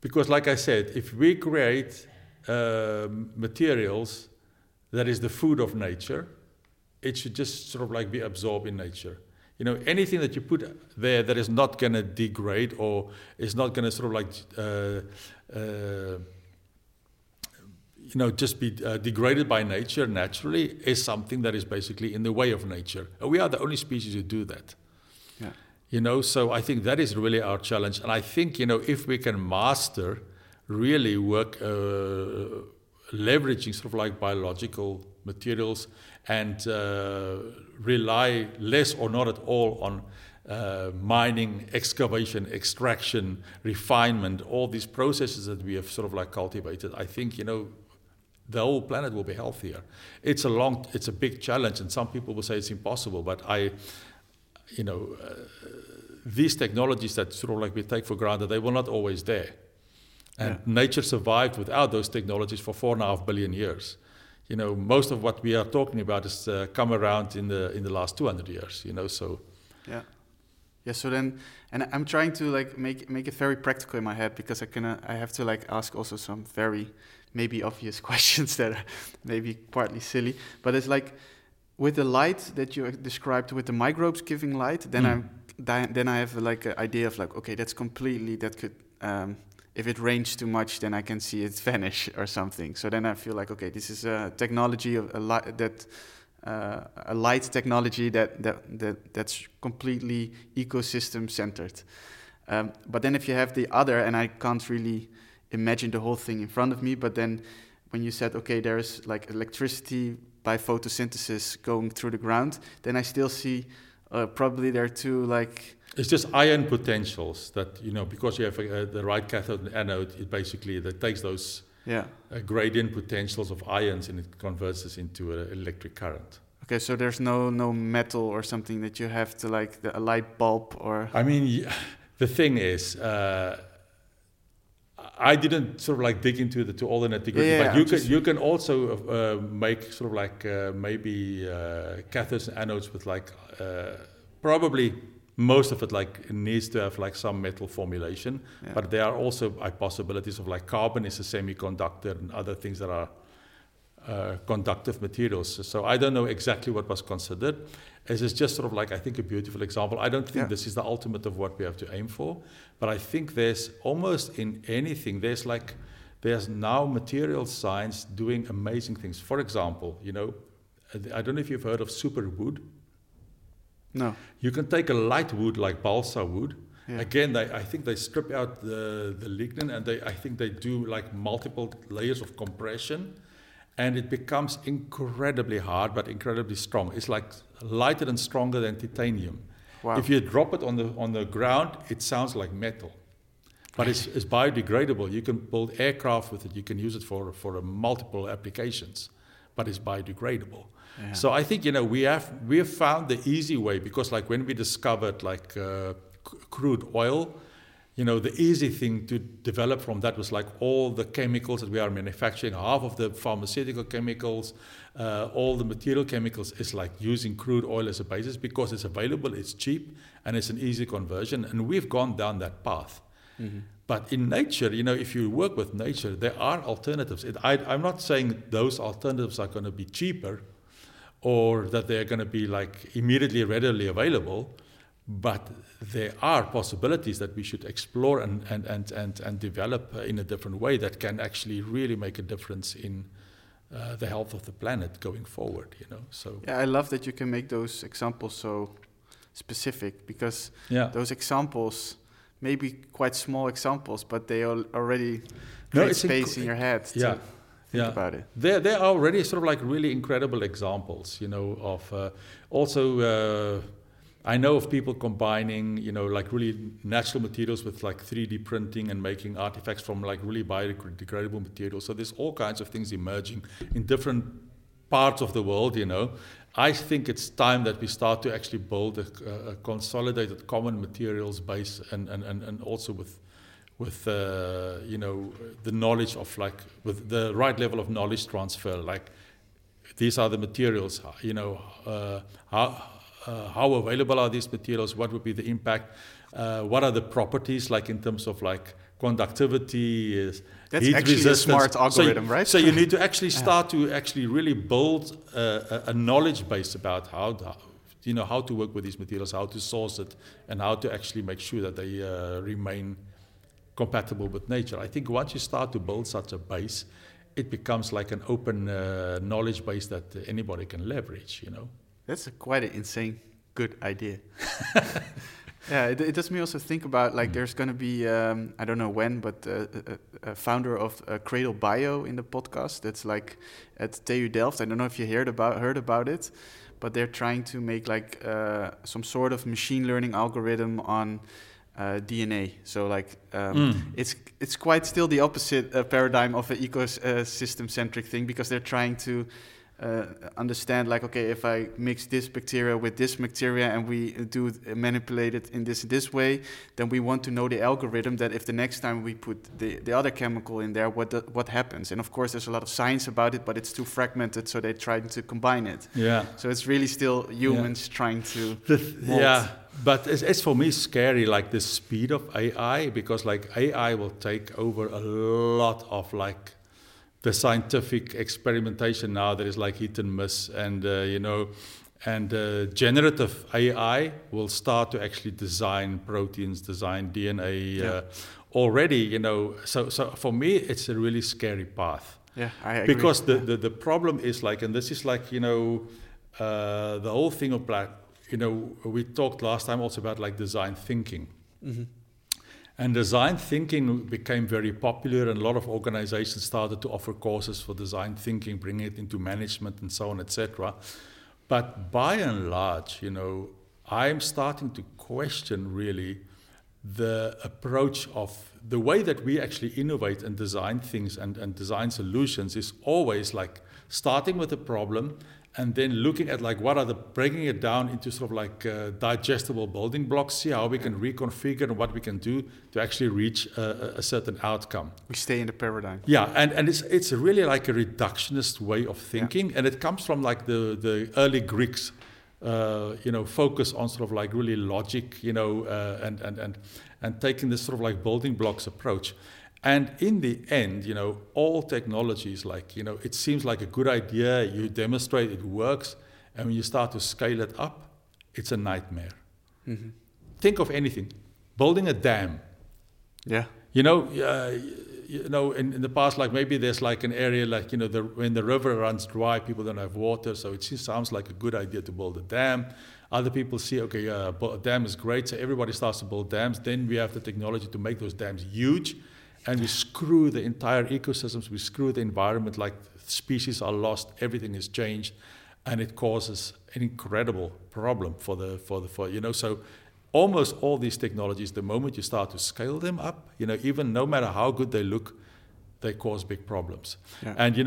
Because, like I said, if we create materials that is the food of nature, it should just sort of like be absorbed in nature. You know, anything that you put there that is not going to degrade or is not going to sort of like, you know, just be degraded by nature naturally is something that is basically in the way of nature. We are the only species who do that. Yeah. You know, so I think that is really our challenge. And I think, you know, if we can master really work leveraging sort of like biological materials and rely less or not at all on mining, excavation, extraction, refinement, all these processes that we have sort of like cultivated, I think, you know, the whole planet will be healthier. It's a big challenge, and some people will say it's impossible, but these technologies that sort of like we take for granted, they were not always there. And nature survived without those technologies for 4.5 billion years. You know, most of what we are talking about has come around in the last 200 years, you know, so... Yeah. Yeah, so then, and I'm trying to like make it very practical in my head, because I have to like ask also some very maybe obvious questions that are maybe partly silly, but it's like with the light that you described, with the microbes giving light, then I have like an idea of like, okay, that's completely, that could, if it rains too much, then I can see it vanish or something. So then I feel like, okay, this is a technology of a light that. A light technology that's completely ecosystem centered, but then if you have the other, and I can't really imagine the whole thing in front of me, but then when you said, okay, there is like electricity by photosynthesis going through the ground, then I still see probably there are two like. It's just ion potentials that, you know, because you have the right cathode and anode, it basically that takes those. Yeah. Gradient potentials of ions, and it converts this into an electric current. Okay, so there's no metal or something that you have to like a light bulb or. I mean, the thing is, I didn't sort of like dig into to all the nitty-gritty, but you can also make sort of like maybe cathodes and anodes with like probably. Most of it like needs to have like some metal formulation, but there are also possibilities of like carbon is a semiconductor and other things that are conductive materials. So I don't know exactly what was considered. This is just sort of like, I think, a beautiful example. I don't think this is the ultimate of what we have to aim for, but I think there's almost in anything, there's now material science doing amazing things. For example, you know, I don't know if you've heard of superwood. No. You can take a light wood like balsa wood. Yeah. Again, I think they strip out the lignin, and I think they do like multiple layers of compression, and it becomes incredibly hard but incredibly strong. It's like lighter and stronger than titanium. Wow. If you drop it on the ground, it sounds like metal, but it's biodegradable. You can build aircraft with it. You can use it for multiple applications, but it's biodegradable. Yeah. So I think, you know, we have found the easy way, because like when we discovered like crude oil, you know, the easy thing to develop from that was like all the chemicals that we are manufacturing, half of the pharmaceutical chemicals, all the material chemicals is like using crude oil as a basis because it's available, it's cheap, and it's an easy conversion. And we've gone down that path. Mm-hmm. But in nature, you know, if you work with nature, there are alternatives. I'm not saying those alternatives are going to be cheaper, or that they're going to be like immediately readily available, but there are possibilities that we should explore and develop in a different way that can actually really make a difference in the health of the planet going forward, you know. So yeah, I love that you can make those examples so specific, because those examples may be quite small examples, but they are already create space in your head to think about it. There are already sort of like really incredible examples, you know, of also I know of people combining, you know, like really natural materials with like 3D printing and making artifacts from like really biodegradable materials. So there's all kinds of things emerging in different parts of the world, you know. I think it's time that we start to actually build a consolidated common materials base and also with you know, the knowledge of like, with the right level of knowledge transfer, like these are the materials, you know, how available are these materials, what would be the impact, what are the properties like in terms of like conductivity, that's heat actually resistance. A smart algorithm, right? So you need to actually start to actually really build a knowledge base about how to work with these materials, how to source it, and how to actually make sure that they remain compatible with nature. I think once you start to build such a base, it becomes like an open knowledge base that anybody can leverage, you know. That's quite an insane good idea. Yeah, it does me also think about, like, there's going to be, I don't know when, but a founder of Cradle Bio in the podcast. That's like at TU Delft. I don't know if you heard about it, but they're trying to make like some sort of machine learning algorithm on DNA. So like it's quite still the opposite paradigm of an ecosystem-centric thing, because they're trying to understand, like, okay, if I mix this bacteria with this bacteria and we do manipulate it in this way, then we want to know the algorithm that if the next time we put the other chemical in there, what happens. And of course there's a lot of science about it, but it's too fragmented, so they're trying to combine it. Yeah. So it's really still humans trying to mold. Yeah. But it's for me scary, like the speed of AI, because like AI will take over a lot of like the scientific experimentation now that is like hit and miss, and generative AI will start to actually design proteins, design DNA already. So for me it's a really scary path. Yeah, I agree. Because the problem is like, and this is like the whole thing of black. We talked last time also about like design thinking. Mm-hmm. And design thinking became very popular, and a lot of organizations started to offer courses for design thinking, bringing it into management and so on, etc. But by and large, I'm starting to question really the approach of the way that we actually innovate and design things and design solutions is always like starting with a problem and then looking at like what are breaking it down into sort of like digestible building blocks, see how we can reconfigure and what we can do to actually reach a certain outcome. We stay in the paradigm. Yeah, and it's really like a reductionist way of thinking, and it comes from like the early Greeks, focus on sort of like really logic, and taking this sort of like building blocks approach. And in the end, all technologies, like, it seems like a good idea, you demonstrate it works, and when you start to scale it up, it's a nightmare. Mm-hmm. Think of anything, building a dam. Yeah. In the past, like maybe there's like an area, like, when the river runs dry, people don't have water, so it sounds like a good idea to build a dam. Other people see, okay, a dam is great, so everybody starts to build dams. Then we have the technology to make those dams huge. And we screw the entire ecosystems, we screw the environment, like species are lost, everything is changed, and it causes an incredible problem for so almost all these technologies, the moment you start to scale them up, even no matter how good they look, they cause big problems. Yeah. And,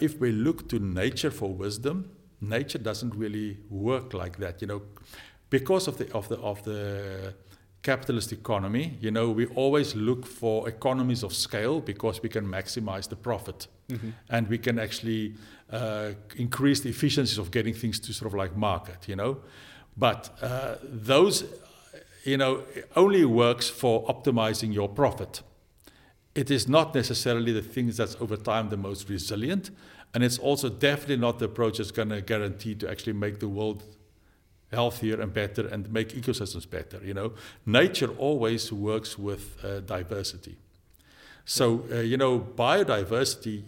if we look to nature for wisdom, nature doesn't really work like that, because of the capitalist economy, we always look for economies of scale because we can maximize the profit, and we can actually increase the efficiencies of getting things to sort of like market, But those, only works for optimizing your profit. It is not necessarily the things that's over time the most resilient, and it's also definitely not the approach that's going to guarantee to actually make the world healthier and better and make ecosystems better, Nature always works with diversity. So, biodiversity,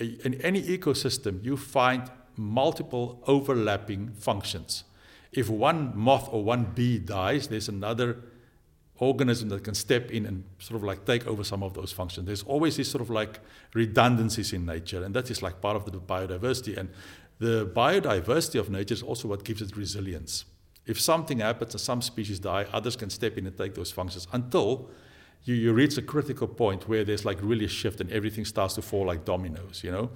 in any ecosystem, you find multiple overlapping functions. If one moth or one bee dies, there's another organism that can step in and sort of like take over some of those functions. There's always these sort of like redundancies in nature, and that is like part of the biodiversity. And the biodiversity of nature is also what gives it resilience. If something happens and some species die, others can step in and take those functions until you reach a critical point where there's like really a shift and everything starts to fall like dominoes, Yeah.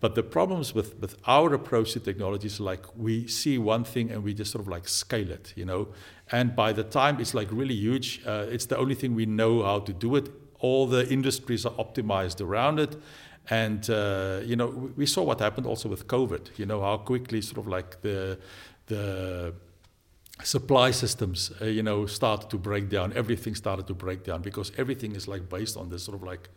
But the problems with our approach to technology is like we see one thing and we just sort of like scale it, And by the time it's like really huge, it's the only thing we know how to do it. All the industries are optimized around it. And, we saw what happened also with COVID, how quickly sort of like the supply systems, started to break down. Everything started to break down because everything is like based on this sort of like,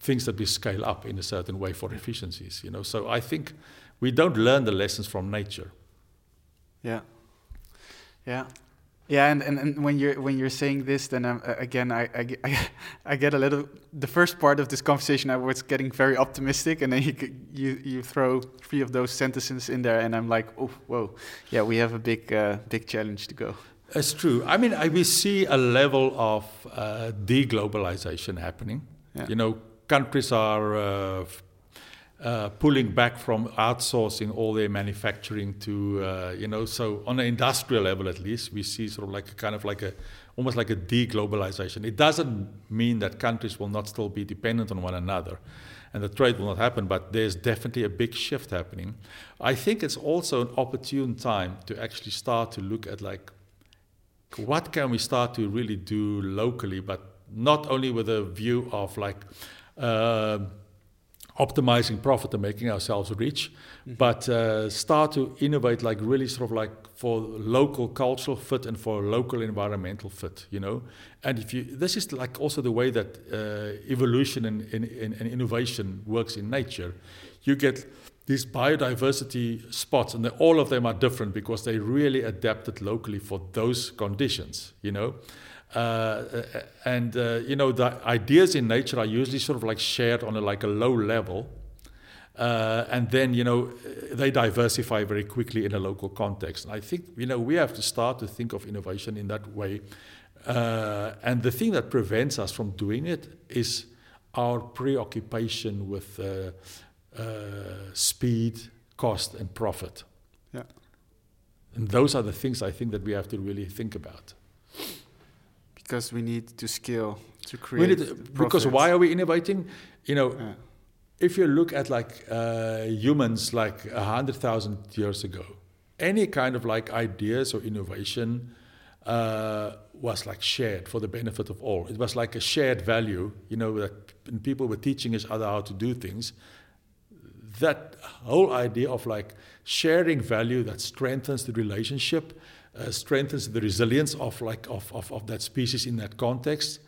things that we scale up in a certain way for efficiencies, So I think we don't learn the lessons from nature. Yeah. Yeah, and when you're saying this, then again, I get a little. The first part of this conversation, I was getting very optimistic, and then you throw three of those sentences in there, and I'm like, oh, whoa, yeah, we have a big challenge to go. It's true. I mean, we see a level of deglobalization happening. Yeah. You know, countries are pulling back from outsourcing all their manufacturing to, you know, so on an industrial level at least, we see sort of like a kind of like a, almost like a deglobalization. It doesn't mean that countries will not still be dependent on one another and the trade will not happen, but there's definitely a big shift happening. I think it's also an opportune time to actually start to look at like, what can we start to really do locally, but not only with a view of like optimizing profit and making ourselves rich, but start to innovate like really sort of like for local cultural fit and for local environmental fit, you know. And if you, this is like also the way that evolution and innovation works in nature. You get these biodiversity spots, and all of them are different because they really adapted locally for those conditions, you know. You know, the ideas in nature are usually sort of like shared on a, like a low level. And then, you know, they diversify very quickly in a local context. And I think, you know, we have to start to think of innovation in that way. And the thing that prevents us from doing it is our preoccupation with speed, cost, and profit. Yeah. And those are the things I think that we have to really think about. Because we need to scale to create. Because why are we innovating? You know, if you look at like humans like 100,000 years ago, any kind of like ideas or innovation was like shared for the benefit of all. It was like a shared value. You know, that people were teaching each other how to do things. That whole idea of like sharing value that strengthens the relationship. Strengthens the resilience of that species in that context.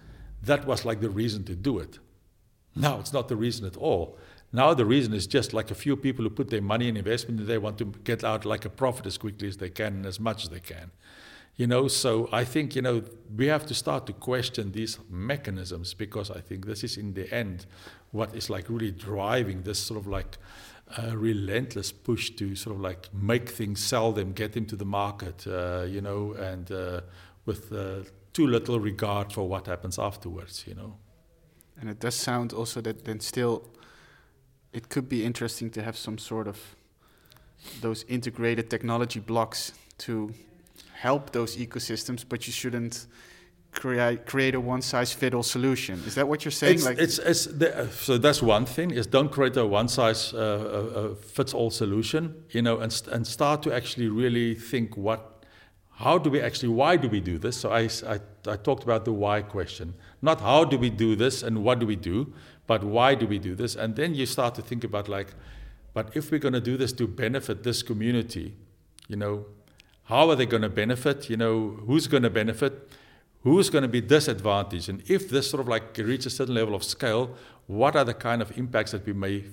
That was like the reason to do it. Now it's not the reason at all. Now the reason is just like a few people who put their money in investment and they want to get out like a profit as quickly as they can and as much as they can. You know, so I think, you know, we have to start to question these mechanisms, because I think this is in the end what is like really driving this sort of like a relentless push to sort of like make things, sell them, get them to the market, you know, and with too little regard for what happens afterwards, you know. And it does sound also that then still it could be interesting to have some sort of those integrated technology blocks to help those ecosystems, but you shouldn't create a one-size-fits-all solution. Is that what you're saying? So that's one thing, is don't create a one-size-fits-all solution, you know, and start to actually really think why do we do this? So I talked about the why question. Not how do we do this and what do we do, but why do we do this? And then you start to think about like, but if we're going to do this to benefit this community, you know, how are they going to benefit? You know, who's going to benefit? Who's going to be disadvantaged? And if this sort of like reaches a certain level of scale, what are the kind of impacts that we may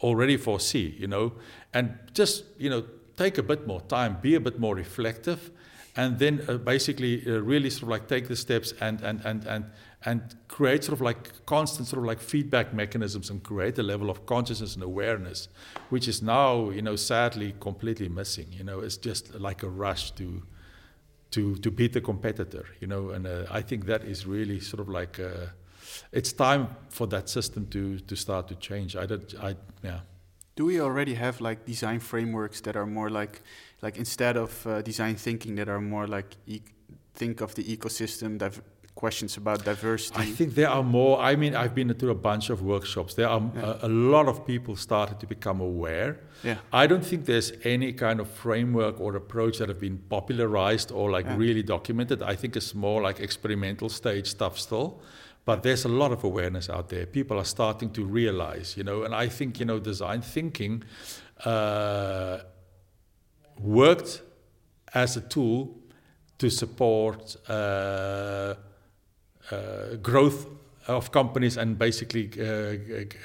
already foresee, you know? And just, you know, take a bit more time, be a bit more reflective, and then really sort of like take the steps and create sort of like constant sort of like feedback mechanisms and create a level of consciousness and awareness, which is now, you know, sadly completely missing. You know, it's just like a rush to beat the competitor, you know, and I think that is really sort of like it's time for that system to start to change. Do we already have like design frameworks that are more like instead of design thinking, that are more like think of the ecosystem, questions about diversity? I think there are more. I mean, I've been to a bunch of workshops. There are a lot of people started to become aware. Yeah. I don't think there's any kind of framework or approach that have been popularized or like really documented. I think it's more like experimental stage stuff still. But there's a lot of awareness out there. People are starting to realize, you know, and I think, you know, design thinking worked as a tool to support growth of companies and basically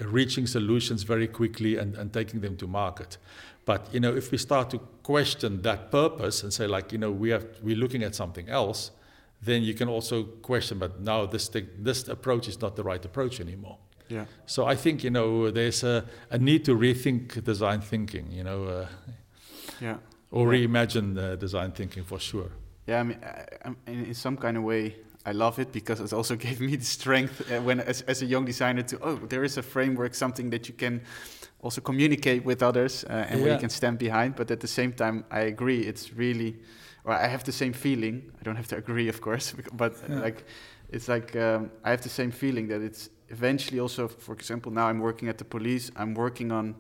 reaching solutions very quickly and taking them to market. But, you know, if we start to question that purpose and say, like, you know, we're looking at something else, then you can also question, but now this approach is not the right approach anymore. Yeah. So I think, you know, there's a need to rethink design thinking, you know, reimagine design thinking for sure. Yeah, I mean, in some kind of way, I love it because it also gave me the strength when, as a young designer, to there is a framework, something that you can also communicate with others and where you can stand behind. But at the same time, I agree, it's really, or I have the same feeling. I don't have to agree, of course, but I have the same feeling that it's eventually also, for example, now I'm working at the police. I'm working on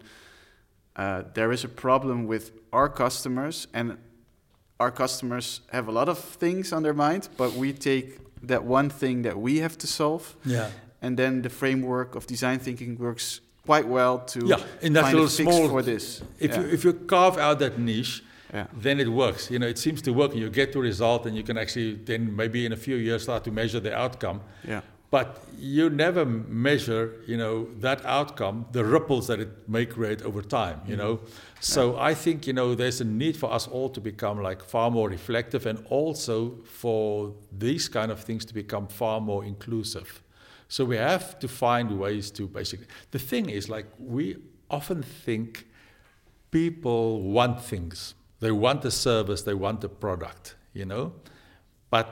there is a problem with our customers, and our customers have a lot of things on their mind, but we take that one thing that we have to solve, and then the framework of design thinking works quite well to find a fix small, for this. If you carve out that niche, then it works. You know, it seems to work, and you get to result, and you can actually then maybe in a few years start to measure the outcome. Yeah. But you never measure, you know, that outcome, the ripples that it may create over time, you know. So I think, you know, there's a need for us all to become like far more reflective, and also for these kind of things to become far more inclusive. So we have to find ways to basically... The thing is, like, we often think people want things. They want a service, they want a product, you know. But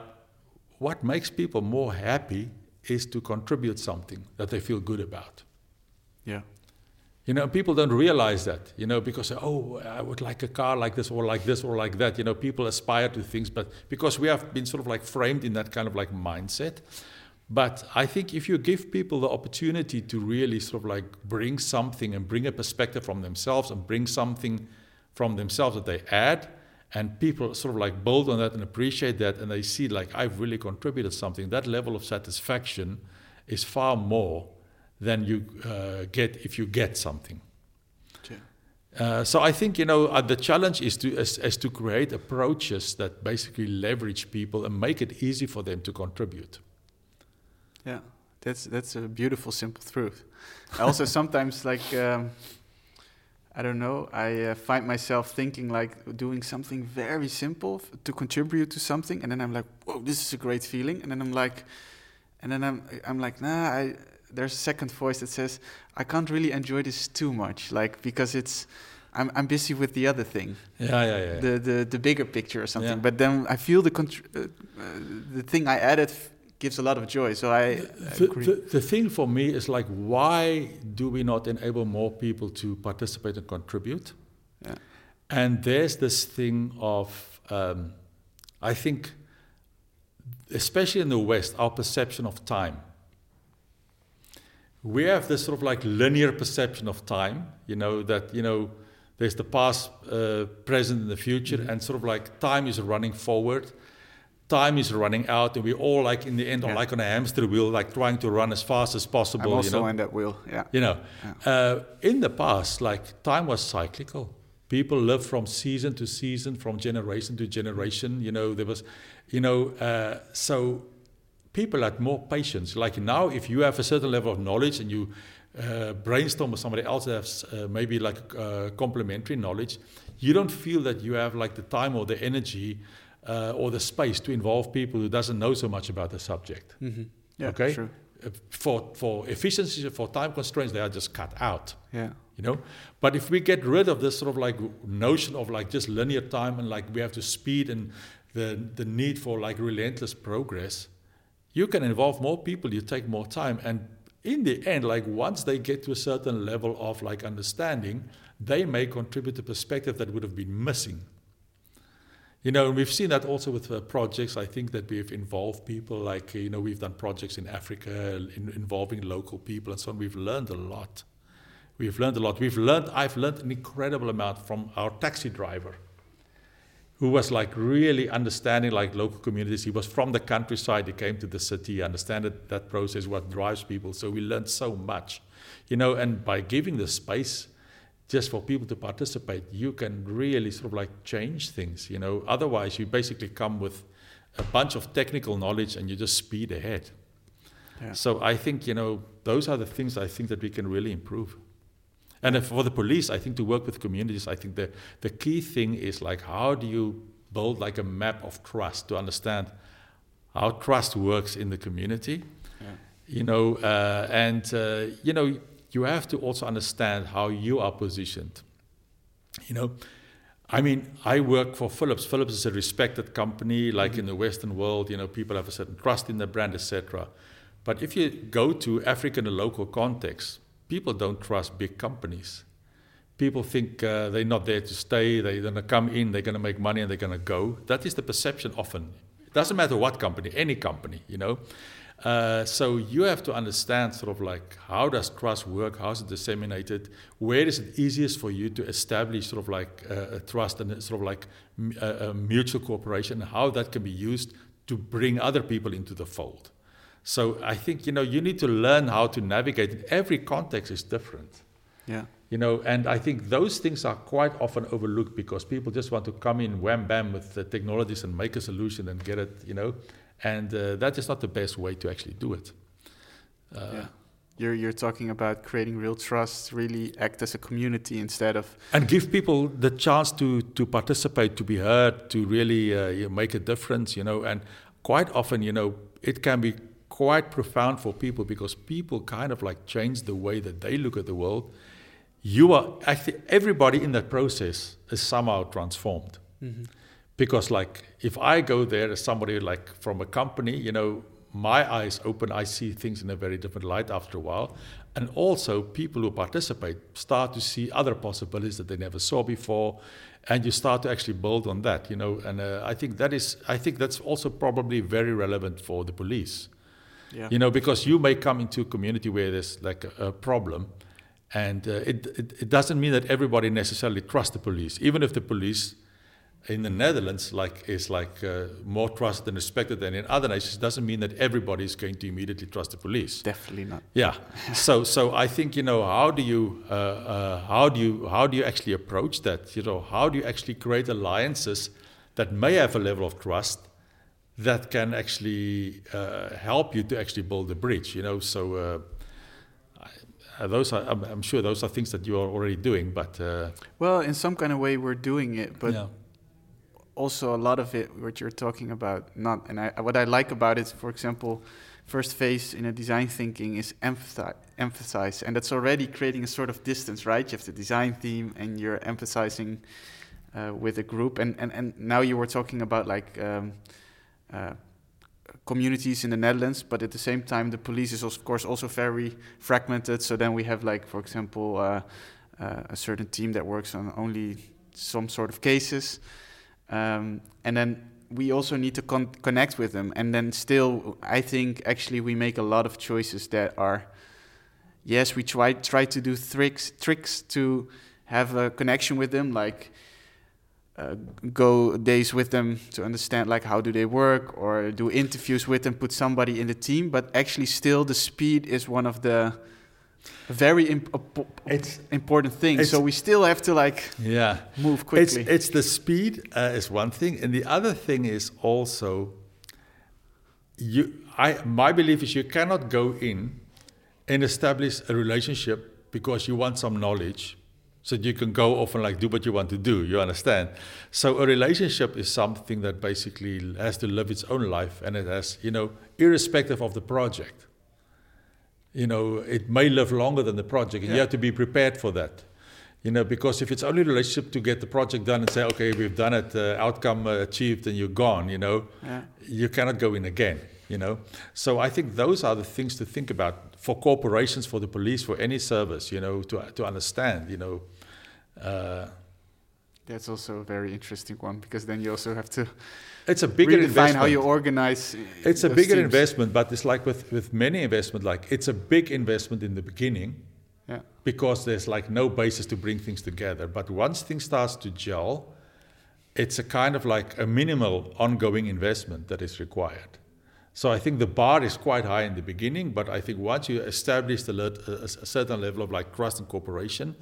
what makes people more happy is to contribute something that they feel good about. Yeah. You know, people don't realize that, you know, because, oh, I would like a car like this or like this or like that. You know, people aspire to things, but because we have been sort of like framed in that kind of like mindset. But I think if you give people the opportunity to really sort of like bring something and bring a perspective from themselves and bring something from themselves that they add, and people sort of like build on that and appreciate that, and they see like, I've really contributed something. That level of satisfaction is far more than you get if you get something. Sure. So I think, you know, the challenge is to create approaches that basically leverage people and make it easy for them to contribute. Yeah, that's a beautiful, simple truth. I also sometimes like... I don't know, I find myself thinking like doing something very simple to contribute to something, and then I'm like, whoa, this is a great feeling. And then I'm like, nah, there's a second voice that says, I can't really enjoy this too much, like, because it's, I'm busy with the other thing. Yeah. The bigger picture or something. Yeah. But then I feel the thing I added gives a lot of joy, so I agree. The thing for me is like, why do we not enable more people to participate and contribute? Yeah. And there's this thing of, I think, especially in the West, our perception of time. We have this sort of like linear perception of time, you know, that, you know, there's the past, present, and the future, and sort of like time is running forward. Time is running out, and we all like in the end are like on a hamster wheel, like trying to run as fast as possible. I'm also on that wheel, You know, in the past, like time was cyclical. People lived from season to season, from generation to generation. You know, there was, you know, so people had more patience. Like now, if you have a certain level of knowledge and you brainstorm with somebody else that has maybe like complementary knowledge, you don't feel that you have like the time or the energy. Or the space to involve people who doesn't know so much about the subject. Mm-hmm. Yeah, okay, true. For efficiency, for time constraints, they are just cut out. Yeah, you know. But if we get rid of this sort of like notion of like just linear time and like we have to speed and the need for like relentless progress, you can involve more people. You take more time, and in the end, like once they get to a certain level of like understanding, they may contribute a perspective that would have been missing. You know, we've seen that also with projects. I think that we've involved people, like, you know, we've done projects in Africa involving local people and so on. We've learned a lot. I've learned an incredible amount from our taxi driver, who was like really understanding like local communities. He was from the countryside. He came to the city, understand that process, what drives people. So we learned so much, you know, and by giving the space just for people to participate, you can really sort of like change things, you know. Otherwise, you basically come with a bunch of technical knowledge and you just speed ahead. Yeah. So I think, you know, those are the things I think that we can really improve. And for the police, I think to work with communities, I think the key thing is like, how do you build like a map of trust to understand how trust works in the community, you know, and you know, you have to also understand how you are positioned. You know, I mean, I work for Philips. Philips is a respected company, like in the Western world, you know, people have a certain trust in the brand, etc. But if you go to African and local contexts, people don't trust big companies. People think they're not there to stay, they're going to come in, they're going to make money, and they're going to go. That is the perception often. It doesn't matter what company, any company, you know. So you have to understand sort of like how does trust work, how is it disseminated, where is it easiest for you to establish sort of like a trust and sort of like a mutual cooperation, how that can be used to bring other people into the fold. So I think, you know, you need to learn how to navigate. Every context is different. Yeah. You know, and I think those things are quite often overlooked because people just want to come in wham bam with the technologies and make a solution and get it, you know. And that is not the best way to actually do it. Yeah. You're talking about creating real trust, really act as a community instead of... And give people the chance to participate, to be heard, to really make a difference, you know. And quite often, you know, it can be quite profound for people because people kind of like change the way that they look at the world. You are... Actually, everybody in that process is somehow transformed. Mm-hmm. Because, like, if I go there as somebody, like, from a company, you know, my eyes open, I see things in a very different light after a while. And also, people who participate start to see other possibilities that they never saw before, and you start to actually build on that, you know. And I think that's also probably very relevant for the police. Yeah. You know, because you may come into a community where there's, like, a problem, and it doesn't mean that everybody necessarily trusts the police, even if the police... in the Netherlands, like, is like more trusted and respected than in other nations, doesn't mean that everybody is going to immediately trust the police. Definitely not. Yeah. So I think, you know, how do you actually approach that? You know, how do you actually create alliances that may have a level of trust that can actually help you to actually build a bridge? You know, so I'm sure those are things that you are already doing, but well, in some kind of way, we're doing it, but. Yeah. Also, a lot of it, what you're talking about, not and what I like about it, for example, first phase in a design thinking is emphasize, and that's already creating a sort of distance, right? You have the design theme, and you're emphasizing with a group, and now you were talking about like communities in the Netherlands, but at the same time, the police is of course also very fragmented. So then we have like, for example, a certain team that works on only some sort of cases. And then we also need to connect with them. And then still, I think, actually, we make a lot of choices that are... Yes, we try to do tricks to have a connection with them, like go days with them to understand like how do they work or do interviews with them, put somebody in the team. But actually still, the speed is one of the very important thing. So we still have to like move quickly. It's the speed is one thing, and the other thing is also my belief is you cannot go in and establish a relationship because you want some knowledge so that you can go off and like do what you want to do. You understand? So a relationship is something that basically has to live its own life, and it has, you know, irrespective of the project. You know, it may live longer than the project, and you have to be prepared for that. You know, because if it's only a relationship to get the project done and say, okay, we've done it, outcome achieved, and you're gone, you know, you cannot go in again, you know. So I think those are the things to think about for corporations, for the police, for any service, you know, to understand, you know. That's also a very interesting one, because then you also have to... It's a bigger really investment. How you organize. It's a bigger teams. Investment, but it's like with many investment, like it's a big investment in the beginning, because there's like no basis to bring things together. But once things starts to gel, it's a kind of like a minimal ongoing investment that is required. So I think the bar is quite high in the beginning, but I think once you establish a certain level of like trust and cooperation,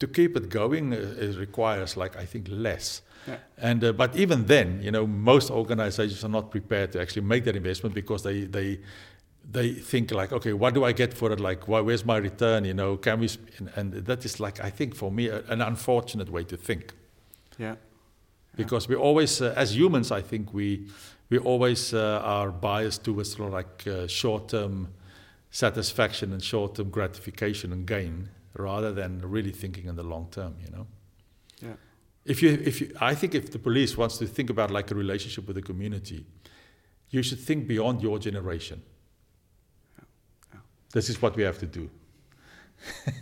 to keep it going it requires like I think less. Yeah. And but even then, you know, most organizations are not prepared to actually make that investment because they think like, okay, what do I get for it? Like, where's my return? You know, can we? And that is like I think for me an unfortunate way to think. Yeah. Because we always, as humans, I think we always are biased towards sort of like short-term satisfaction and short-term gratification and gain, rather than really thinking in the long term. You know. Yeah. I think if the police wants to think about like a relationship with the community, you should think beyond your generation. Yeah. Yeah. This is what we have to do.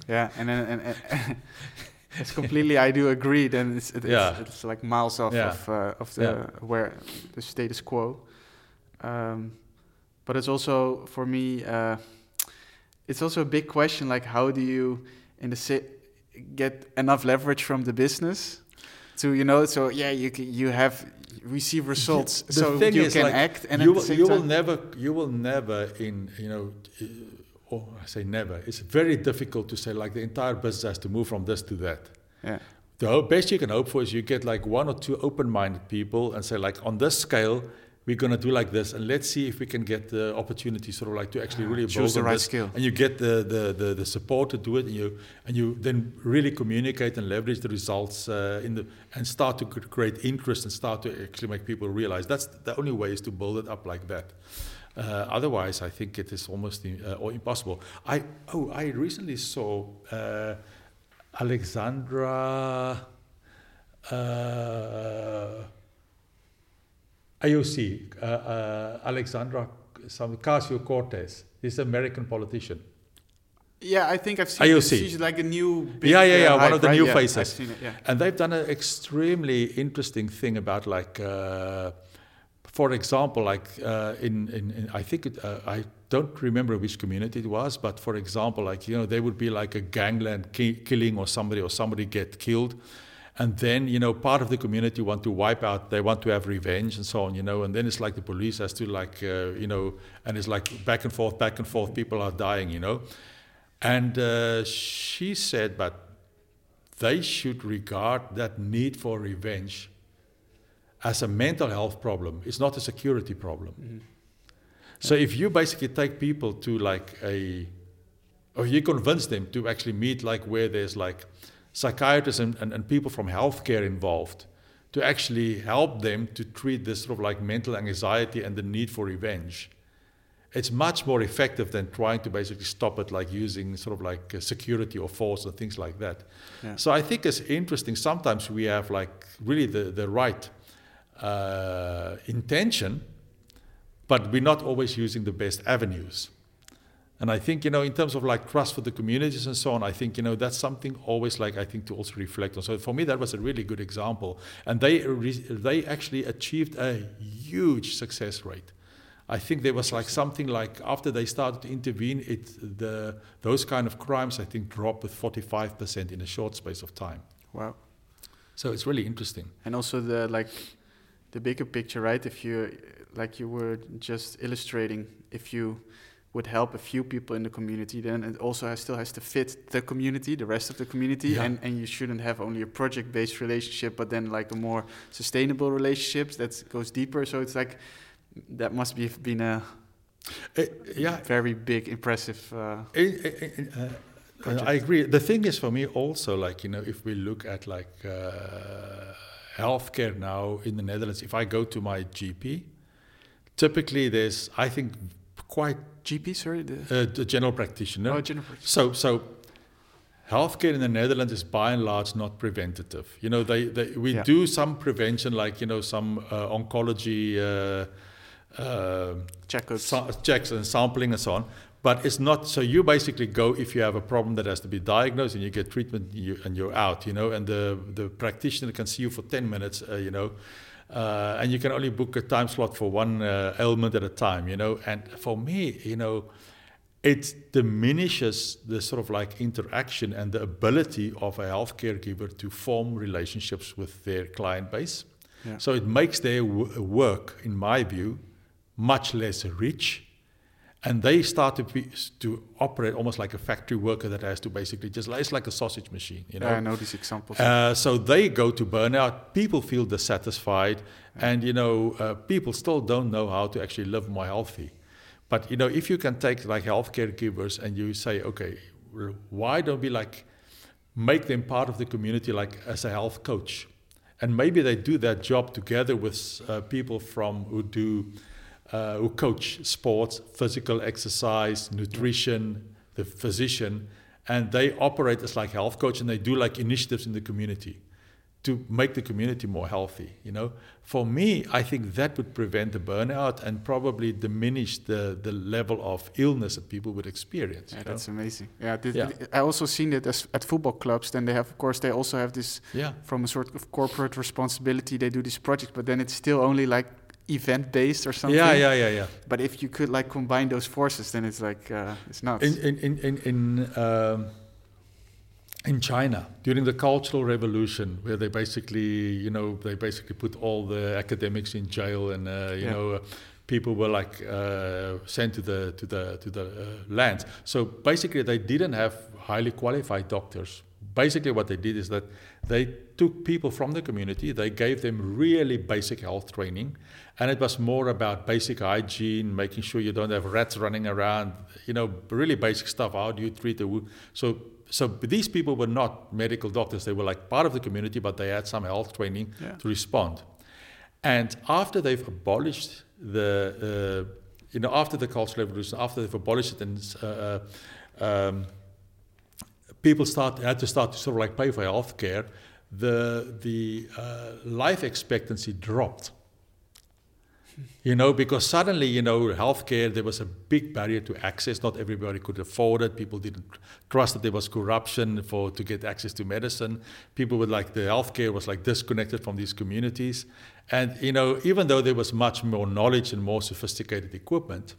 Yeah, and it's completely I do agreed, and it's like miles off where the status quo. But it's also for me, it's also a big question. Like, how do you get enough leverage from the business? To you receive results, so you can like, act, and you will never. It's very difficult to say like the entire business has to move from this to that. Yeah. The best you can hope for is you get like one or two open-minded people and say like on this scale we're gonna do like this, and let's see if we can get the opportunity sort of like to actually really build the right skill. And you get the support to do it, and you then really communicate and leverage the results and start to create interest and start to actually make people realize. That's the only way is to build it up like that. Otherwise, I think it is almost impossible. I recently saw Alexandra. IOC, Alexandria Ocasio-Cortez, this American politician. Yeah, I think I've seen IOC. She's like a new... Big, one of the new faces. I've seen it, yeah. And they've done an extremely interesting thing about like, for example, like I don't remember which community it was, but for example, like, there would be like a gangland killing or somebody get killed. And then, part of the community want to wipe out, they want to have revenge and so on, and then it's like the police has to like, and it's like back and forth, people are dying, And she said, but they should regard that need for revenge as a mental health problem. It's not a security problem. Mm-hmm. So if you basically take people to like or you convince them to actually meet like where there's like, psychiatrists and people from healthcare involved to actually help them to treat this sort of like mental anxiety and the need for revenge. It's much more effective than trying to basically stop it like using sort of like security or force and things like that. Yeah. So I think it's interesting. Sometimes we have like really the right intention, but we're not always using the best avenues. And I think, in terms of like trust for the communities and so on, I think, that's something always like, I think to also reflect on. So for me, that was a really good example. And they actually achieved a huge success rate. I think there was like something like after they started to intervene, those kind of crimes, I think, dropped with 45% in a short space of time. Wow. So it's really interesting. And also the bigger picture, right? If you, like you were just illustrating, if you... would help a few people in the community, then it also still has to fit the community, the rest of the community, and you shouldn't have only a project-based relationship, but then like a more sustainable relationship that goes deeper. So it's like that must have been a very big, impressive. I agree. The thing is for me also, like if we look at like healthcare now in the Netherlands, if I go to my GP, typically there's the general practitioner. Oh, general practitioner. So healthcare in the Netherlands is by and large not preventative. We do some prevention, like some oncology checks and sampling and so on. But it's not. So you basically go if you have a problem that has to be diagnosed and you get treatment and you're out. And the practitioner can see you for 10 minutes. And you can only book a time slot for one ailment at a time, And for me, it diminishes the sort of like interaction and the ability of a healthcare giver to form relationships with their client base. Yeah. So it makes their work, in my view, much less rich. And they start to operate almost like a factory worker that has to basically just, it's like a sausage machine, Yeah, I know these examples. So they go to burnout, people feel dissatisfied, and, people still don't know how to actually live more healthy. But, if you can take like healthcare givers and you say, okay, why don't we like make them part of the community like as a health coach? And maybe they do that job together with people who coach sports, physical exercise, nutrition, the physician, and they operate as like health coach and they do like initiatives in the community to make the community more healthy, you know. For me, I think that would prevent the burnout and probably diminish the level of illness that people would experience. Yeah, that's amazing. Yeah, I also seen it as at football clubs. Then they have, of course, they also have this from a sort of corporate responsibility. They do these projects, but then it's still only like event-based or something. Yeah. But if you could like combine those forces, then it's like it's nuts. In China, during the Cultural Revolution, where they basically put all the academics in jail, and people were like sent to the land. So basically, they didn't have highly qualified doctors. Basically, what they did is that they took people from the community, they gave them really basic health training, and it was more about basic hygiene, making sure you don't have rats running around, really basic stuff. How do you treat the wound? So these people were not medical doctors. They were like part of the community, but they had some health training to respond. And after they've abolished after the Cultural Revolution, after they've abolished it, and people had to start to sort of like pay for health care, the life expectancy dropped. Because suddenly, healthcare, there was a big barrier to access. Not everybody could afford it. People didn't trust that there was corruption to get access to medicine. People with like the healthcare was like disconnected from these communities. And, even though there was much more knowledge and more sophisticated equipment,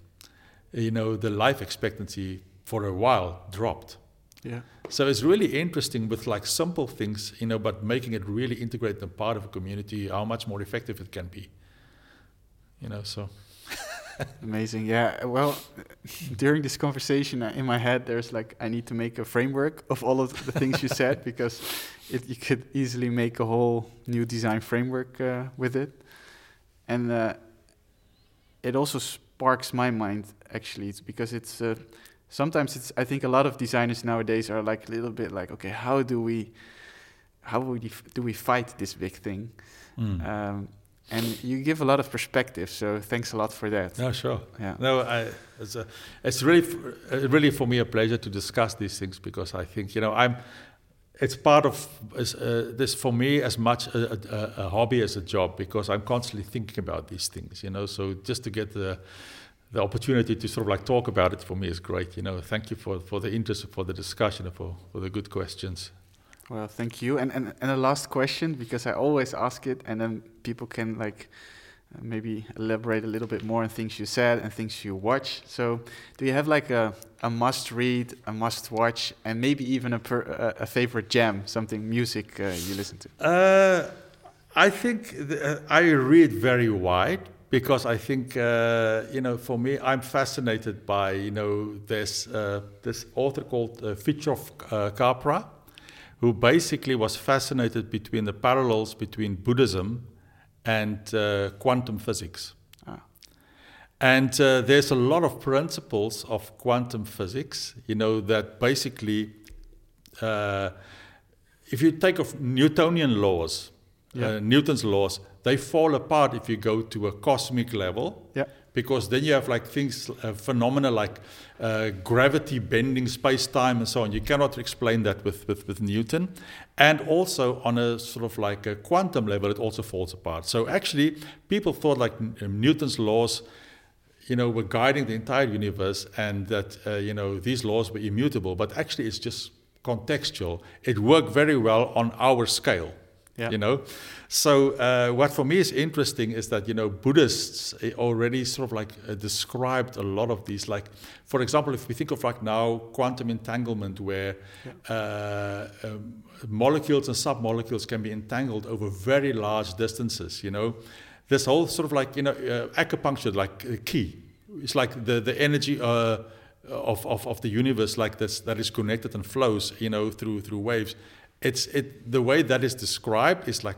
the life expectancy for a while dropped. Yeah. So it's really interesting with like simple things, but making it really integrated and part of a community, how much more effective it can be. So amazing. Yeah. Well, during this conversation in my head, there's like, I need to make a framework of all of the things you said, because you could easily make a whole new design framework with it. And it also sparks my mind, actually, because it's sometimes I think a lot of designers nowadays are like a little bit like, okay, how do we fight this big thing? And you give a lot of perspective, so thanks a lot for that. Oh, sure. Yeah. No, it's really for me a pleasure to discuss these things, because I think it's part of this for me as much a hobby as a job, because I'm constantly thinking about these things. So just to get the opportunity to sort of like talk about it for me is great. Thank you for the interest, for the discussion, for the good questions. Well, thank you. And a last question, because I always ask it, and then people can like maybe elaborate a little bit more on things you said and things you watch. So do you have like a must-read, a must-watch, and maybe even a favorite jam, something music you listen to? I think I read very wide, because I think, for me, I'm fascinated by, there's this author called Fritjof Capra, who basically was fascinated between the parallels between Buddhism and quantum physics. Ah. And there's a lot of principles of quantum physics, that basically, if you take off Newtonian laws, Newton's laws, they fall apart if you go to a cosmic level, because then you have like things, phenomena like gravity bending space-time and so on. You cannot explain that with Newton. And also on a sort of like a quantum level, it also falls apart. So actually, people thought like Newton's laws, were guiding the entire universe, and that, these laws were immutable. But actually, it's just contextual. It worked very well on our scale. Yeah. So what for me is interesting is that, Buddhists already sort of like described a lot of these, like, for example, if we think of like now quantum entanglement, where molecules and submolecules can be entangled over very large distances, this whole sort of like, acupuncture, like a key. It's like the energy of the universe, like this, that is connected and flows, through waves. The way that is described is like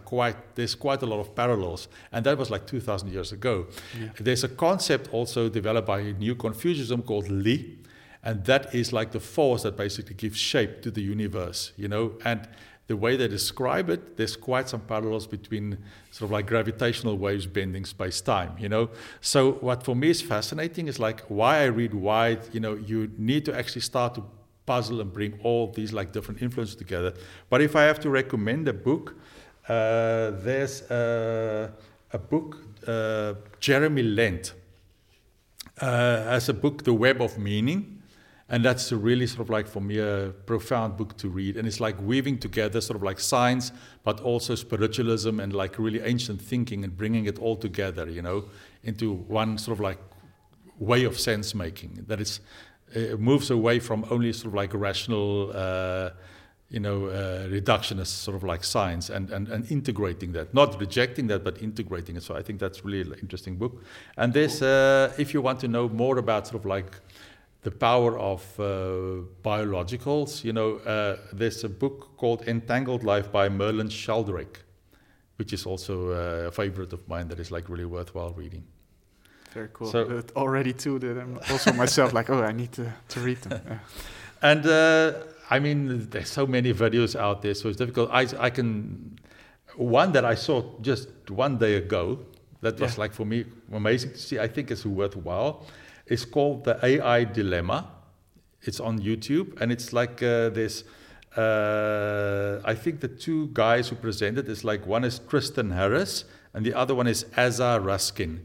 there's quite a lot of parallels, and that was like 2,000 years ago. Yeah. There's a concept also developed by New Confucianism called Li, and that is like the force that basically gives shape to the universe, and the way they describe it, there's quite some parallels between sort of like gravitational waves bending space-time, So what for me is fascinating is like why I read wide, you need to actually start to puzzle and bring all these like different influences together. But if I have to recommend a book, there's a book, Jeremy Lent has a book, The Web of Meaning, and that's a really sort of like, for me, a profound book to read. And it's like weaving together sort of like science, but also spiritualism and like really ancient thinking and bringing it all together, you know, into one sort of like way of sense making. That is, it moves away from only sort of like rational, reductionist sort of like science and integrating that, not rejecting that, but integrating it. So I think that's really an interesting book. And there's, if you want to know more about sort of like the power of biologicals, there's a book called Entangled Life by Merlin Sheldrake, which is also a favorite of mine that is like really worthwhile reading. Very cool. So, but already too that I'm also myself like, I need to read them. Yeah. And there's so many videos out there, so it's difficult. I can, one that I saw just one day ago, that was like for me amazing to see, I think it's worthwhile. It's called The AI Dilemma. It's on YouTube, and it's like this, I think the two guys who presented, it's like one is Tristan Harris, and the other one is Aza Raskin.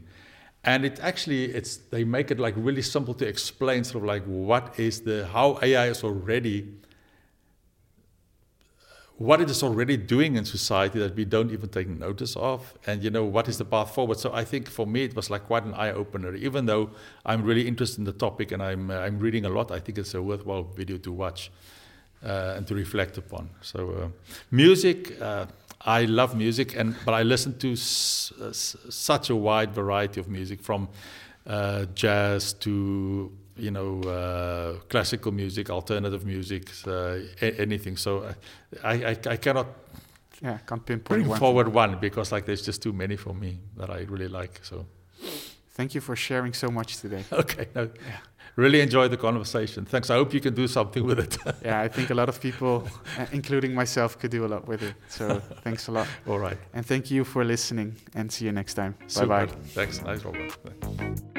And it actually, they make it like really simple to explain sort of like how AI is already, what it is already doing in society that we don't even take notice of, and what is the path forward. So I think for me it was like quite an eye opener. Even though I'm really interested in the topic and I'm reading a lot, I think it's a worthwhile video to watch and to reflect upon. So music. I love music, but I listen to such a wide variety of music, from jazz to classical music, alternative music, anything. So I cannot pinpoint one because like there's just too many for me that I really like. So thank you for sharing so much today. Okay. No. Yeah. Really enjoyed the conversation. Thanks. I hope you can do something with it. Yeah, I think a lot of people, including myself, could do a lot with it. So thanks a lot. All right. And thank you for listening, and see you next time. Bye-bye. Thanks. Nice, Robert. Thanks.